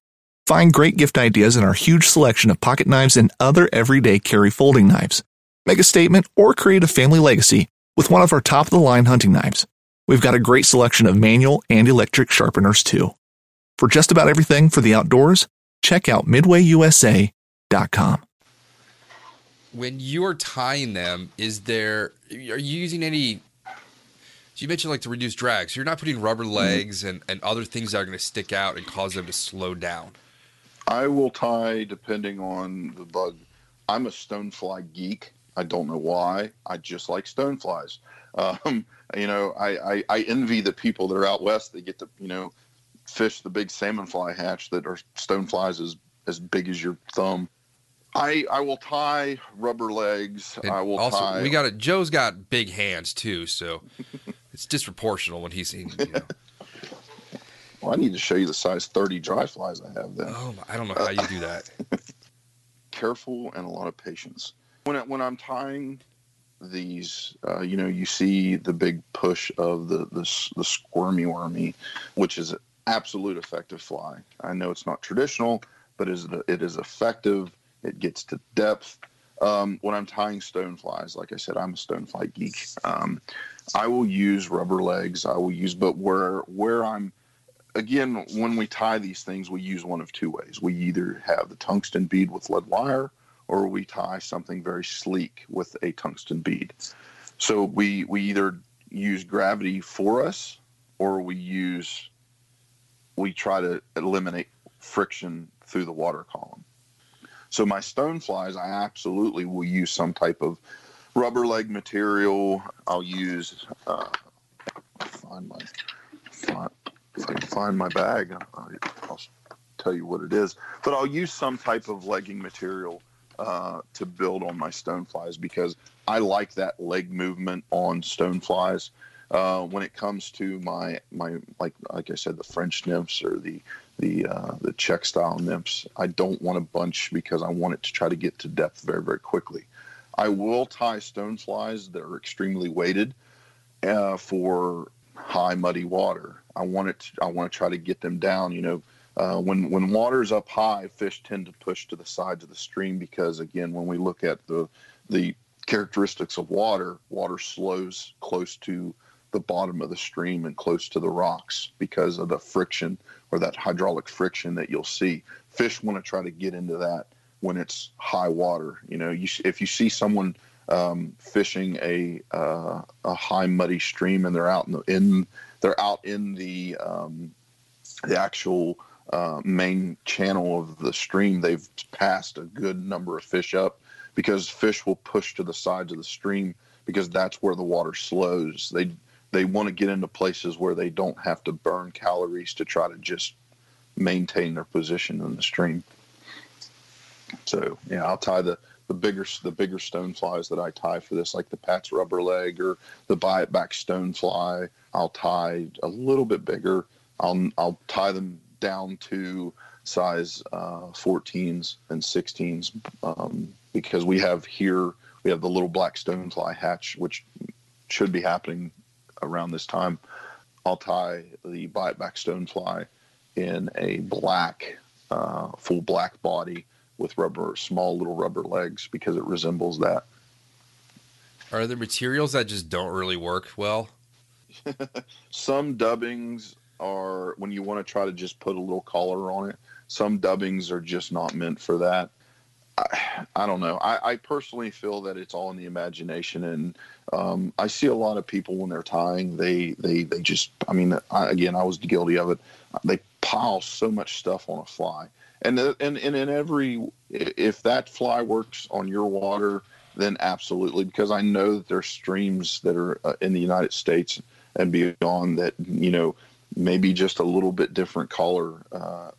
Find great gift ideas in our huge selection of pocket knives and other everyday carry folding knives. Make a statement or create a family legacy with one of our top-of-the-line hunting knives. We've got a great selection of manual and electric sharpeners, too. For just about everything for the outdoors, check out MidwayUSA.com. When you're tying them, are you using any... You mentioned like to reduce drag, so you're not putting rubber legs and other things that are going to stick out and cause them to slow down. I will tie depending on the bug. I'm a stonefly geek. I don't know why. I just like stoneflies. I envy the people that are out west that get to fish the big salmon fly hatch that are stoneflies as big as your thumb. I will tie rubber legs. And I will also, tie. We got it. Joe's got big hands too, so it's disproportional when he's eating. Well, I need to show you the size 30 dry flies I have then. Oh, I don't know how you do that. Careful and a lot of patience. When I'm tying these, you see the big push of the squirmy wormy, which is an absolute effective fly. I know it's not traditional, but it is effective. It gets to depth. When I'm tying stoneflies, like I said, I'm a stonefly geek. I will use rubber legs. But where I'm, again, when we tie these things, we use one of two ways. We either have the tungsten bead with lead wire, or we tie something very sleek with a tungsten bead. So we either use gravity for us, or we try to eliminate friction through the water column. So my stoneflies, I absolutely will use some type of rubber leg material. I'll use if I can find my bag, I'll tell you what it is. But I'll use some type of legging material to build on my stoneflies because I like that leg movement on stoneflies. When it comes to my like I said, the French nymphs or the Czech style nymphs, I don't want to bunch because I want it to try to get to depth very, very quickly. I will tie stoneflies that are extremely weighted for high muddy water. I want to try to get them down. When water's up high, fish tend to push to the sides of the stream because, again, when we look at the characteristics of water slows close to the bottom of the stream and close to the rocks because of the friction or that hydraulic friction that you'll see. Fish want to try to get into that when it's high water. If you see someone fishing a high muddy stream and they're out in the actual main channel of the stream, they've passed a good number of fish up because fish will push to the sides of the stream because that's where the water slows. They want to get into places where they don't have to burn calories to try to just maintain their position in the stream. So yeah, I'll tie the bigger stone flies that I tie for this, like the Pat's rubber leg or the buy it back stone fly. I'll tie a little bit bigger. I'll tie them down to size 14s and 16s because we have the little black stonefly hatch, which should be happening around this time. I'll tie the bite-back stonefly in a black, full black body with small little rubber legs because it resembles that. Are there materials that just don't really work well? Some dubbings are when you want to try to just put a little collar on it. Some dubbings are just not meant for that. I don't know. I personally feel that it's all in the imagination, and I see a lot of people when they're tying, they just. I mean, I was guilty of it. They pile so much stuff on a fly, if that fly works on your water, then absolutely. Because I know that there's streams that are in the United States and beyond that, maybe just a little bit different color.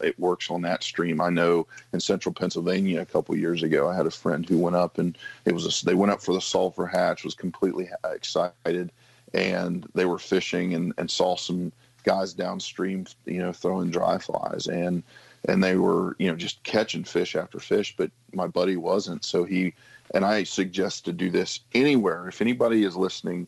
It works on that stream. I know in central Pennsylvania a couple years ago, I had a friend who went up and they went up for the sulfur hatch, was completely excited, and they were fishing and saw some guys downstream, throwing dry flies. And and they were, you know, just catching fish after fish, but my buddy wasn't. So he, and I suggest to do this anywhere. If anybody is listening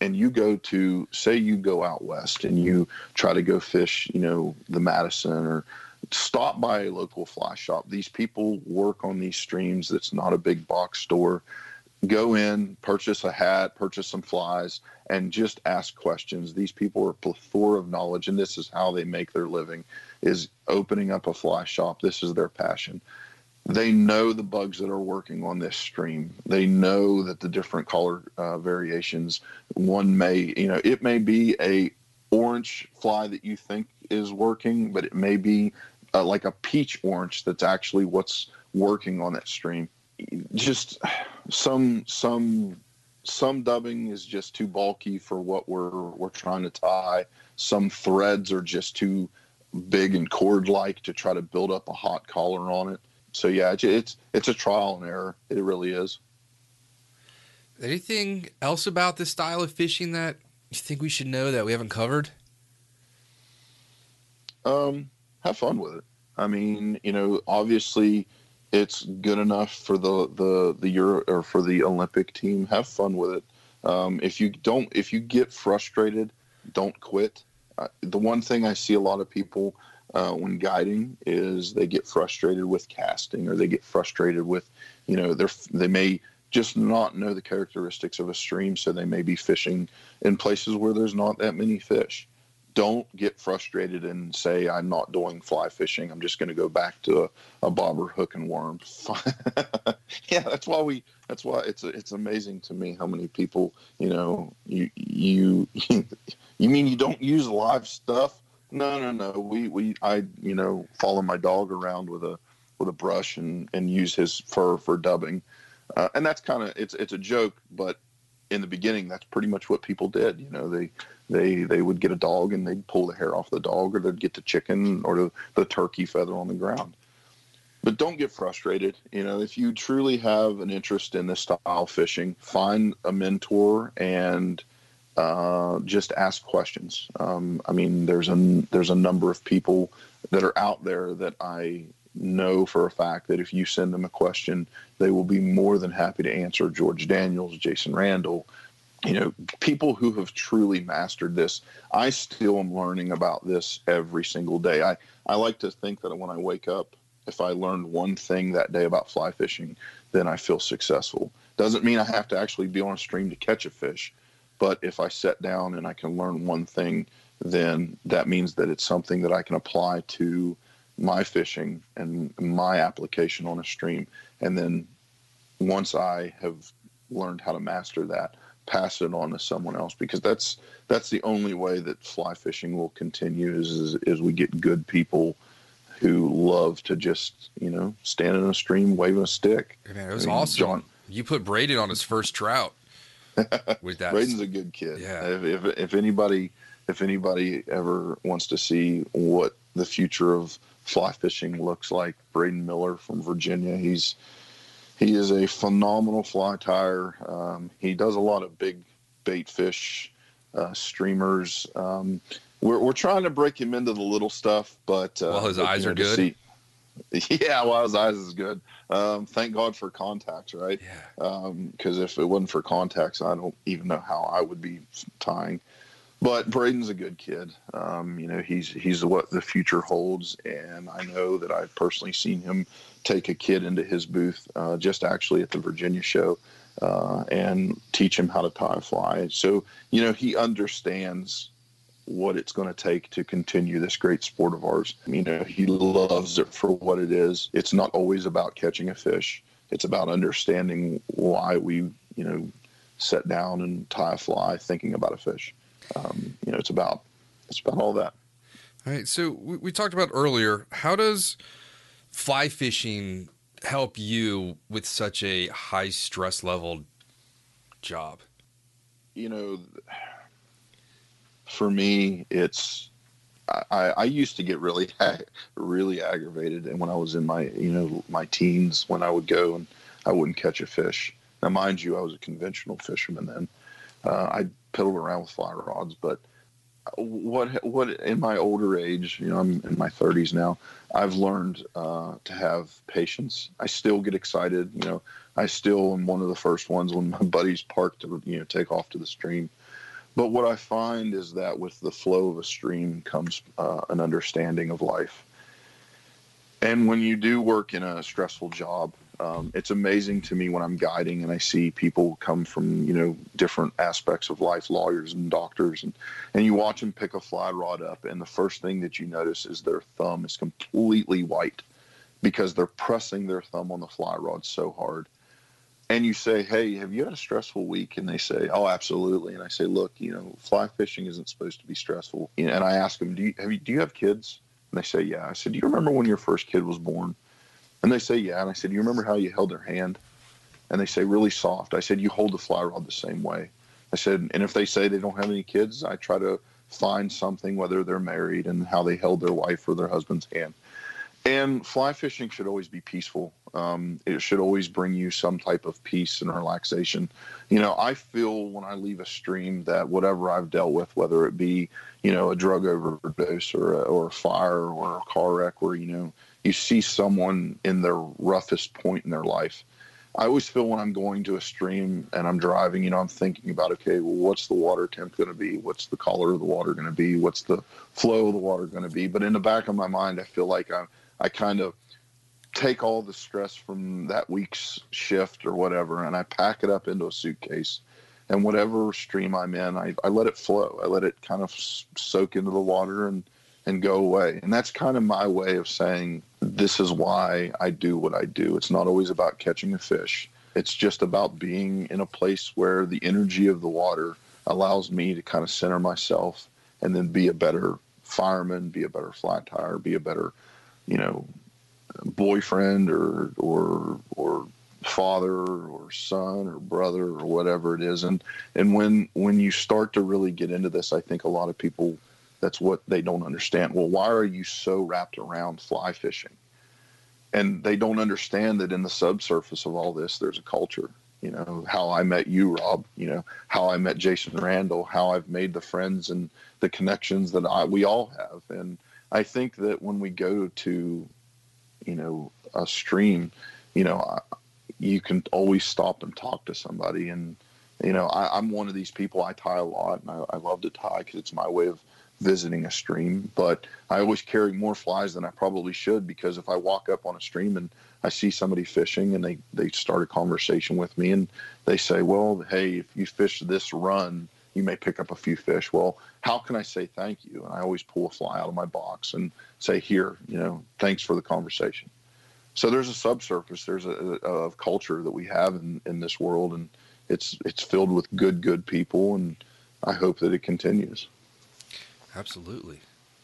and you go to, say you go out west and you try to go fish, you know, the Madison, or stop by a local fly shop. These people work on these streams. That's not a big box store. Go in, purchase a hat, purchase some flies, and just ask questions. These people are a plethora of knowledge, and this is how they make their living, is opening up a fly shop. This is their passion. They know the bugs that are working on this stream. They know that the different color variations, one may, you know, it may be a orange fly that you think is working, but it may be like a peach orange that's actually what's working on that stream. Just some dubbing is just too bulky for what we're trying to tie. Some threads are just too big and cord-like to try to build up a hot collar on it. So yeah, it's a trial and error. It really is. Anything else about this style of fishing that you think we should know that we haven't covered? Have fun with it. I mean, you know, obviously it's good enough for the Euro or for the Olympic team. Have fun with it. If you get frustrated, don't quit. The one thing I see a lot of people when guiding is they get frustrated with casting, or they get frustrated with, you know, they may just not know the characteristics of a stream. So they may be fishing in places where there's not that many fish. Don't get frustrated and say, I'm not doing fly fishing. I'm just going to go back to a bobber, hook, and worm. Yeah, that's why it's amazing to me how many people, you know, you mean you don't use live stuff? No. I follow my dog around with a brush and use his fur for dubbing. And that's kind of, it's a joke, but in the beginning, that's pretty much what people did. You know, they would get a dog and they'd pull the hair off the dog, or they'd get the chicken or the turkey feather on the ground. But don't get frustrated. You know, if you truly have an interest in this style of fishing, find a mentor and just ask questions. I mean, there's a number of people that are out there that I know for a fact that if you send them a question, they will be more than happy to answer. George Daniels, Jason Randall, you know, people who have truly mastered this. I still am learning about this every single day. I like to think that when I wake up, if I learned one thing that day about fly fishing, then I feel successful. Doesn't mean I have to actually be on a stream to catch a fish, but if I sit down and I can learn one thing, then that means that it's something that I can apply to my fishing and my application on a stream. And then once I have learned how to master that, pass it on to someone else, because that's the only way that fly fishing will continue is we get good people who love to just, you know, stand in a stream, waving a stick. Man, it was awesome. John, you put Braden on his first trout with that. Braden's a good kid. Yeah. If anybody ever wants to see what the future of fly fishing looks like, Braden Miller from Virginia. He is a phenomenal fly tyer. He does a lot of big bait fish, streamers. We're trying to break him into the little stuff, but his eyes are good. Yeah, his eyes is good. Thank God for contacts, right? Yeah. Because if it wasn't for contacts, I don't even know how I would be tying. But Braden's a good kid. You know, he's what the future holds, and I know that I've personally seen him take a kid into his booth, just actually at the Virginia show, and teach him how to tie a fly. So, you know, he understands what it's going to take to continue this great sport of ours. You know, he loves it for what it is. It's not always about catching a fish. It's about understanding why we, you know, sit down and tie a fly thinking about a fish. You know, it's about all that. All right. So we talked about earlier, how does fly fishing help you with such a high stress level job? You know, for me, it's, I used to get really aggravated. And when I was in my teens, when I would go and I wouldn't catch a fish. Now, mind you, I was a conventional fisherman then. I piddled around with fly rods, but what in my older age, you know, I'm in my 30s now, I've learned to have patience. I still get excited. You know, I still am one of the first ones when my buddies park to, you know, take off to the stream. But what I find is that with the flow of a stream comes an understanding of life. And when you do work in a stressful job, it's amazing to me when I'm guiding and I see people come from, you know, different aspects of life, lawyers and doctors, and you watch them pick a fly rod up, and the first thing that you notice is their thumb is completely white because they're pressing their thumb on the fly rod so hard. And you say, hey, have you had a stressful week? And they say, oh, absolutely. And I say, look, you know, fly fishing isn't supposed to be stressful. And I ask them, do you have kids? And they say, yeah. I said, do you remember when your first kid was born? And they say, yeah. And I said, do you remember how you held their hand? And they say, really soft. I said, you hold the fly rod the same way. I said, and if they say they don't have any kids, I try to find something, whether they're married and how they held their wife or their husband's hand. And fly fishing should always be peaceful. It should always bring you some type of peace and relaxation. You know, I feel when I leave a stream that whatever I've dealt with, whether it be, you know, a drug overdose or a fire or a car wreck where, you know, you see someone in their roughest point in their life. I always feel when I'm going to a stream and I'm driving, you know, I'm thinking about, okay, well, what's the water temp going to be? What's the color of the water going to be? What's the flow of the water going to be? But in the back of my mind, I feel like I kind of take all the stress from that week's shift or whatever, and I pack it up into a suitcase. And whatever stream I'm in, I let it flow. I let it kind of soak into the water and go away. And that's kind of my way of saying this is why I do what I do. It's not always about catching a fish. It's just about being in a place where the energy of the water allows me to kind of center myself and then be a better fireman, be a better fly tyer, be a better, you know, boyfriend or father or son or brother or whatever it is. And when you start to really get into this, I think a lot of people, that's what they don't understand. Well, why are you so wrapped around fly fishing? And they don't understand that in the subsurface of all this, there's a culture. You know, how I met you, Rob, you know, how I met Jason Randall, how I've made the friends and the connections that we all have. And I think that when we go to, you know, a stream, you know, you can always stop and talk to somebody. And, you know, I'm one of these people. I tie a lot, and I love to tie because it's my way of visiting a stream, but I always carry more flies than I probably should, because if I walk up on a stream and I see somebody fishing and they start a conversation with me and they say, well, hey, if you fish this run, you may pick up a few fish. Well, how can I say thank you? And I always pull a fly out of my box and say, here, you know, thanks for the conversation. So there's a subsurface, there's a culture that we have in this world, and it's filled with good people, and I hope that it continues. Absolutely.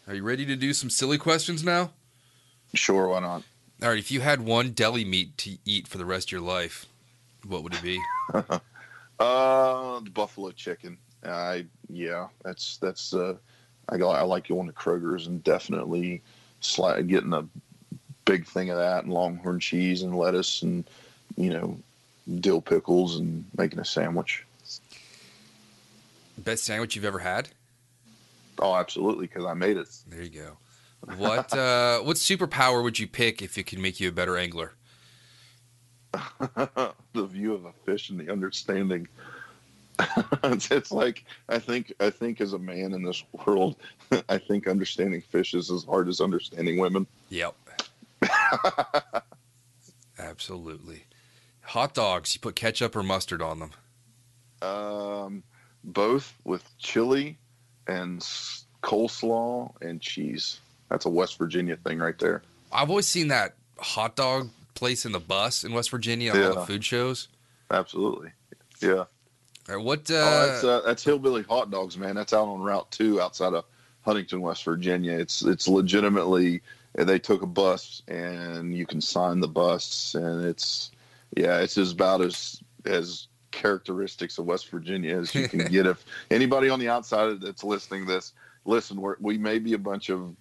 Are you ready to do some silly questions now? Sure, why not? All right, if you had one deli meat to eat for the rest of your life, what would it be? Buffalo chicken. I like going to Kroger's and definitely getting a big thing of that, and longhorn cheese and lettuce and, you know, dill pickles, and making a sandwich. Best sandwich you've ever had? Oh, absolutely, because I made it. There you go. What superpower would you pick if it could make you a better angler? The view of a fish and the understanding. It's like, I think as a man in this world, I think understanding fish is as hard as understanding women. Yep. Absolutely. Hot dogs, you put ketchup or mustard on them? Both, with chili and coleslaw and cheese. That's a West Virginia thing right there. I've always seen that hot dog place in the bus in West Virginia on all the food shows. Absolutely. Yeah. All right, that's Hillbilly Hot Dogs, man. That's out on Route 2 outside of Huntington, West Virginia. It's legitimately, they took a bus and you can sign the bus, and it's about as characteristics of West Virginia as you can get. If anybody on the outside that's listening to this, listen, we may be a bunch of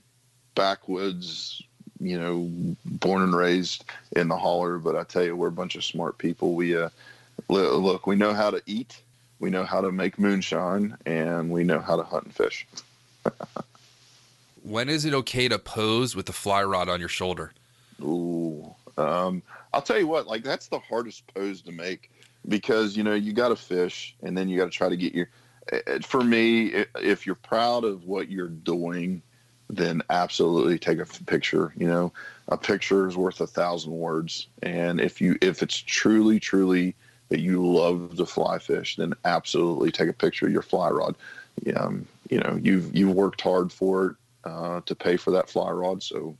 backwoods, you know, born and raised in the holler, but I tell you, we're a bunch of smart people. We look, we know how to eat, we know how to make moonshine, and we know how to hunt and fish. When is it okay to pose with the fly rod on your shoulder? Ooh, I'll tell you what, like that's the hardest pose to make because, you know, you got to fish and then you got to try to get your, for me, if you're proud of what you're doing, then absolutely take a picture. You know, a picture is worth 1,000 words. And if it's truly that you love to fly fish, then absolutely take a picture of your fly rod. You know, you've worked hard for it, to pay for that fly rod. So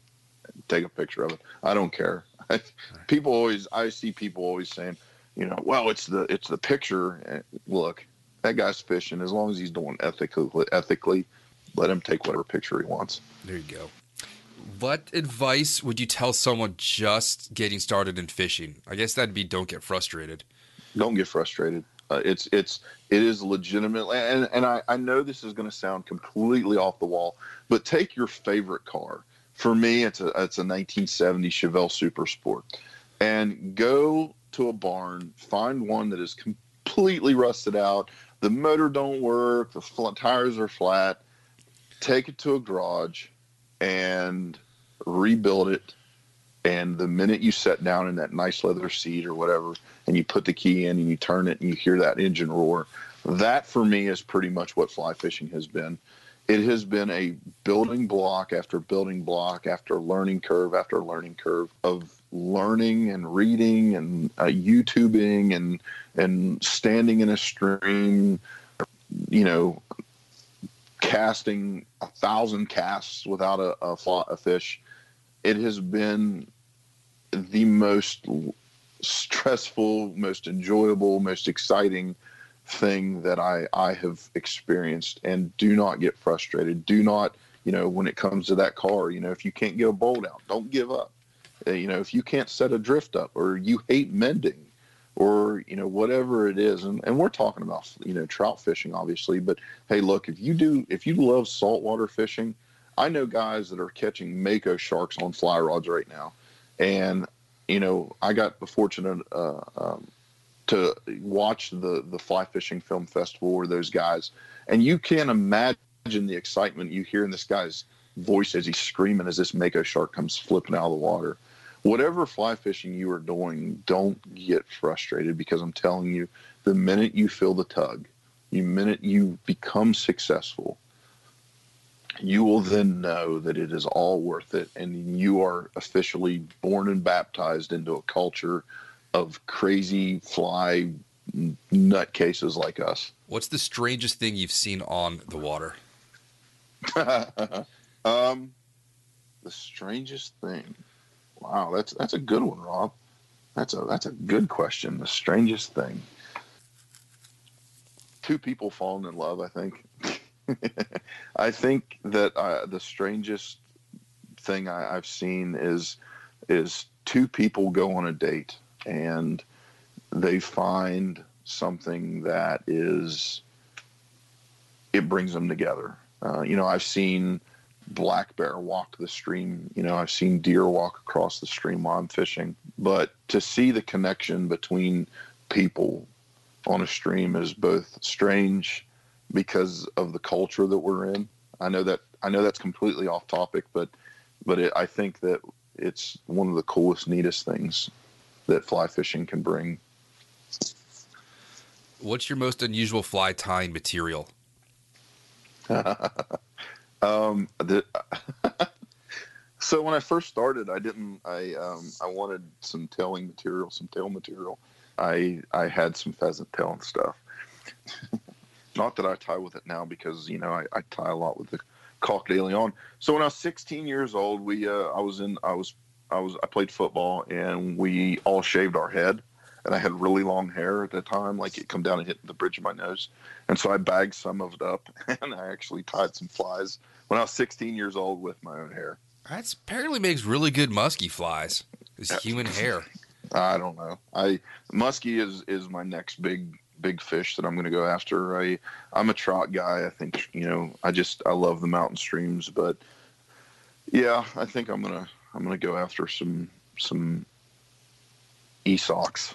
take a picture of it. I don't care. I see people always saying, you know, well, it's the picture. And look, that guy's fishing. As long as he's doing ethically, let him take whatever picture he wants. There you go. What advice would you tell someone just getting started in fishing? I guess that'd be don't get frustrated. Don't get frustrated. It is legitimate. And I know this is going to sound completely off the wall, but take your favorite car. For me, it's a 1970 Chevelle Super Sport, and go to a barn, find one that is completely rusted out. The motor don't work. The tires are flat. Take it to a garage and rebuild it. And the minute you sit down in that nice leather seat or whatever, and you put the key in and you turn it and you hear that engine roar, that for me is pretty much what fly fishing has been. It has been a building block after learning curve after learning curve of learning and reading and YouTubing and standing in a stream, you know, casting 1,000 casts without a fish. It has been the most stressful, most enjoyable, most exciting thing that I have experienced. And do not get frustrated. Do not, you know, when it comes to that car, you know, if you can't get a bolt out, don't give up. You know, if you can't set a drift up or you hate mending or, you know, whatever it is. And we're talking about, you know, trout fishing, obviously. But, hey, look, if you love saltwater fishing, I know guys that are catching mako sharks on fly rods right now. And, you know, I got the fortunate to watch the Fly Fishing Film Festival where those guys, and you can't imagine the excitement you hear in this guy's voice as he's screaming as this mako shark comes flipping out of the water. Whatever fly fishing you are doing, don't get frustrated, because I'm telling you, the minute you feel the tug, the minute you become successful, you will then know that it is all worth it, and you are officially born and baptized into a culture of crazy fly nutcases like us. What's the strangest thing you've seen on the water? The strangest thing. Wow, that's a good one, Rob. That's a good question. The strangest thing. 2 people falling in love, I think. I think that the strangest thing I've seen is 2 people go on a date and they find something that it brings them together. You know, I've seen black bear walk the stream. You know, I've seen deer walk across the stream while I'm fishing. But to see the connection between people on a stream is both strange because of the culture that we're in. I know that's completely off topic, but I think that it's one of the coolest, neatest things that fly fishing can bring. What's your most unusual fly tying material? So when I first started, I wanted some tailing material, some tail material. I had some pheasant tail and stuff. Not that I tie with it now, because, you know, I tie a lot with the Coq de Leon. So when I was 16 years old, I played football, and we all shaved our head, and I had really long hair at the time, like it come down and hit the bridge of my nose. And so I bagged some of it up, and I actually tied some flies when I was 16 years old with my own hair. That apparently makes really good musky flies. It's human hair. I don't know. Musky is my next big fish that I'm going to go after. I'm a trout guy. I think, you know, I love the mountain streams, but yeah, I think I'm going to go after some esox.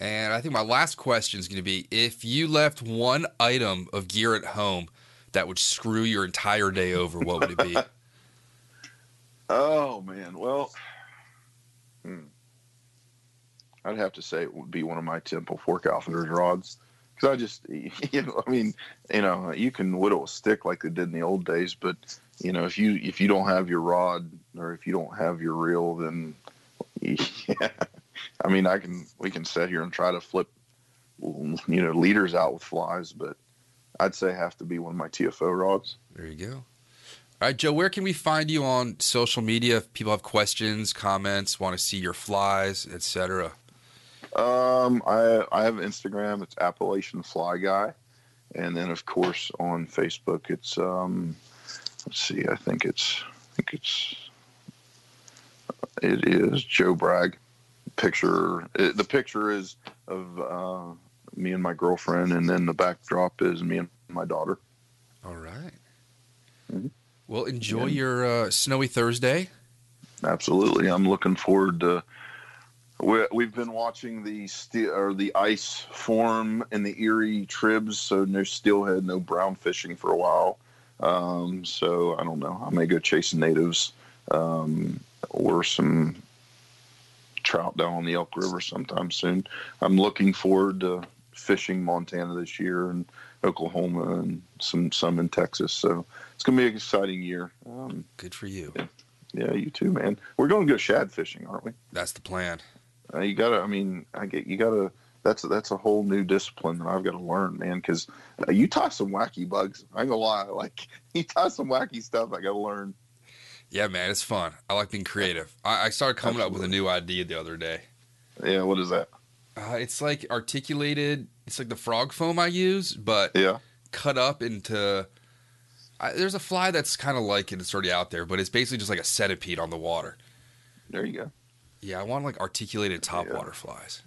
And I think my last question is going to be, if you left one item of gear at home, that would screw your entire day over, what would it be? Oh, man. Well, I'd have to say it would be one of my Temple Fork Outfitters rods. Because I just, you can whittle a stick like they did in the old days, but, you know, if you don't have your rod or if you don't have your reel, then, yeah. I mean, we can sit here and try to flip, leaders out with flies, but I'd say have to be one of my TFO rods. There you go. All right, Joe, where can we find you on social media if people have questions, comments, want to see your flies, etc.? I have Instagram. It's Appalachian Fly Guy. And then, of course, on Facebook, it's, it is Joe Bragg. The picture is of me and my girlfriend, and then the backdrop is me and my daughter. All right. Mm-hmm. Well, enjoy your snowy Thursday. Absolutely. I'm looking forward to we've been watching the ice form in the Erie Tribs, so no steelhead, no brown fishing for a while. So I don't know. I may go chasing natives or some trout down on the Elk River sometime soon. I'm looking forward to fishing Montana this year and Oklahoma and some in Texas. So it's going to be an exciting year. Good for you. Yeah, you too, man. We're going to go shad fishing, aren't we? That's the plan. That's a whole new discipline that I've got to learn, man, because you tie some wacky bugs. I ain't going to lie. Like, you tie some wacky stuff I got to learn. Yeah, man, it's fun. I like being creative. I started coming up with a new idea the other day. Yeah, what is that? It's like articulated. It's like the frog foam I use, but cut up into... there's a fly that's kind of like it. It's already out there, but it's basically just like a centipede on the water. There you go. Yeah, I want like articulated topwater flies.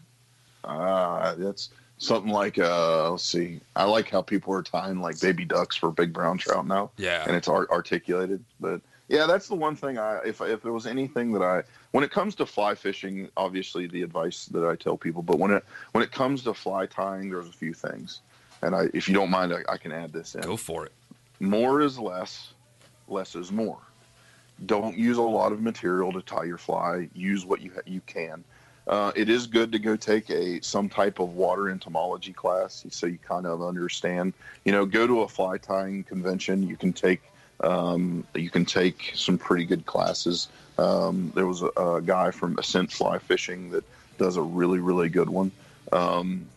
That's something like, let's see. I like how people are tying like baby ducks for big brown trout now. Yeah. And it's articulated. But yeah, that's the one thing if there was anything that when it comes to fly fishing, obviously the advice that I tell people, but when it comes to fly tying, there's a few things. And if you don't mind, I can add this in. Go for it. More is less. Less is more. Don't use a lot of material to tie your fly. Use what you can. It is good to go take some type of water entomology class, so you kind of understand. You know, go to a fly tying convention. You can take some pretty good classes. There was a guy from Ascent Fly Fishing that does a really, really good one. And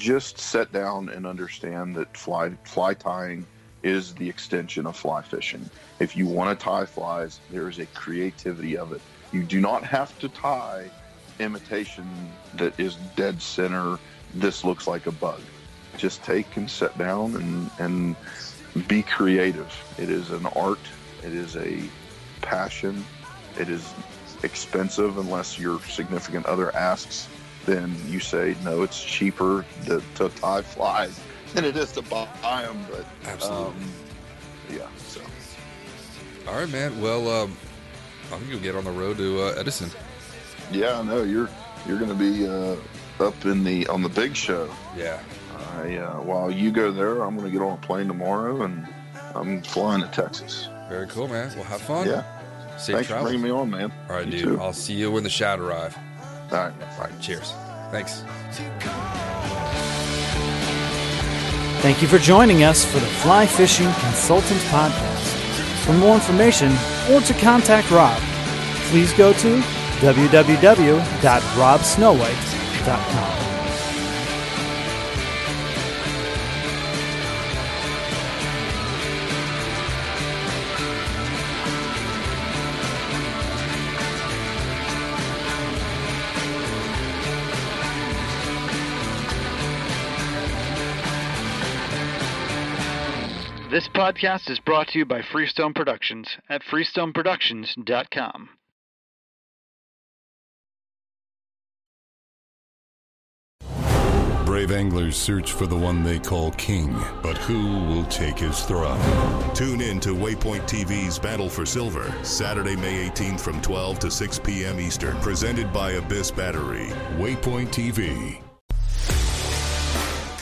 just sit down and understand that fly tying is the extension of fly fishing. If you want to tie flies, there is a creativity of it. You do not have to tie imitation that is dead center. This looks like a bug. Just take and sit down and be creative. It is an art. It is a passion. It is expensive unless your significant other asks. Then you say, no, it's cheaper to tie flies than it is to buy them. But, absolutely. Yeah. So. All right, man. Well, I'm going to get on the road to Edison. Yeah, I know. You're going to be up on the big show. Yeah. While you go there, I'm going to get on a plane tomorrow, and I'm flying to Texas. Very cool, man. Well, have fun. Yeah. Thanks for bringing me on, man. All right, dude. Too. I'll see you when the shad arrive. All right. Cheers. Thanks. Thank you for joining us for the Fly Fishing Consultant Podcast. For more information or to contact Rob, please go to www.robsnowett.com. This podcast is brought to you by Freestone Productions at freestoneproductions.com. Brave anglers search for the one they call king, but who will take his throne? Tune in to Waypoint TV's Battle for Silver, Saturday, May 18th from 12 to 6 p.m. Eastern, presented by Abyss Battery. Waypoint TV.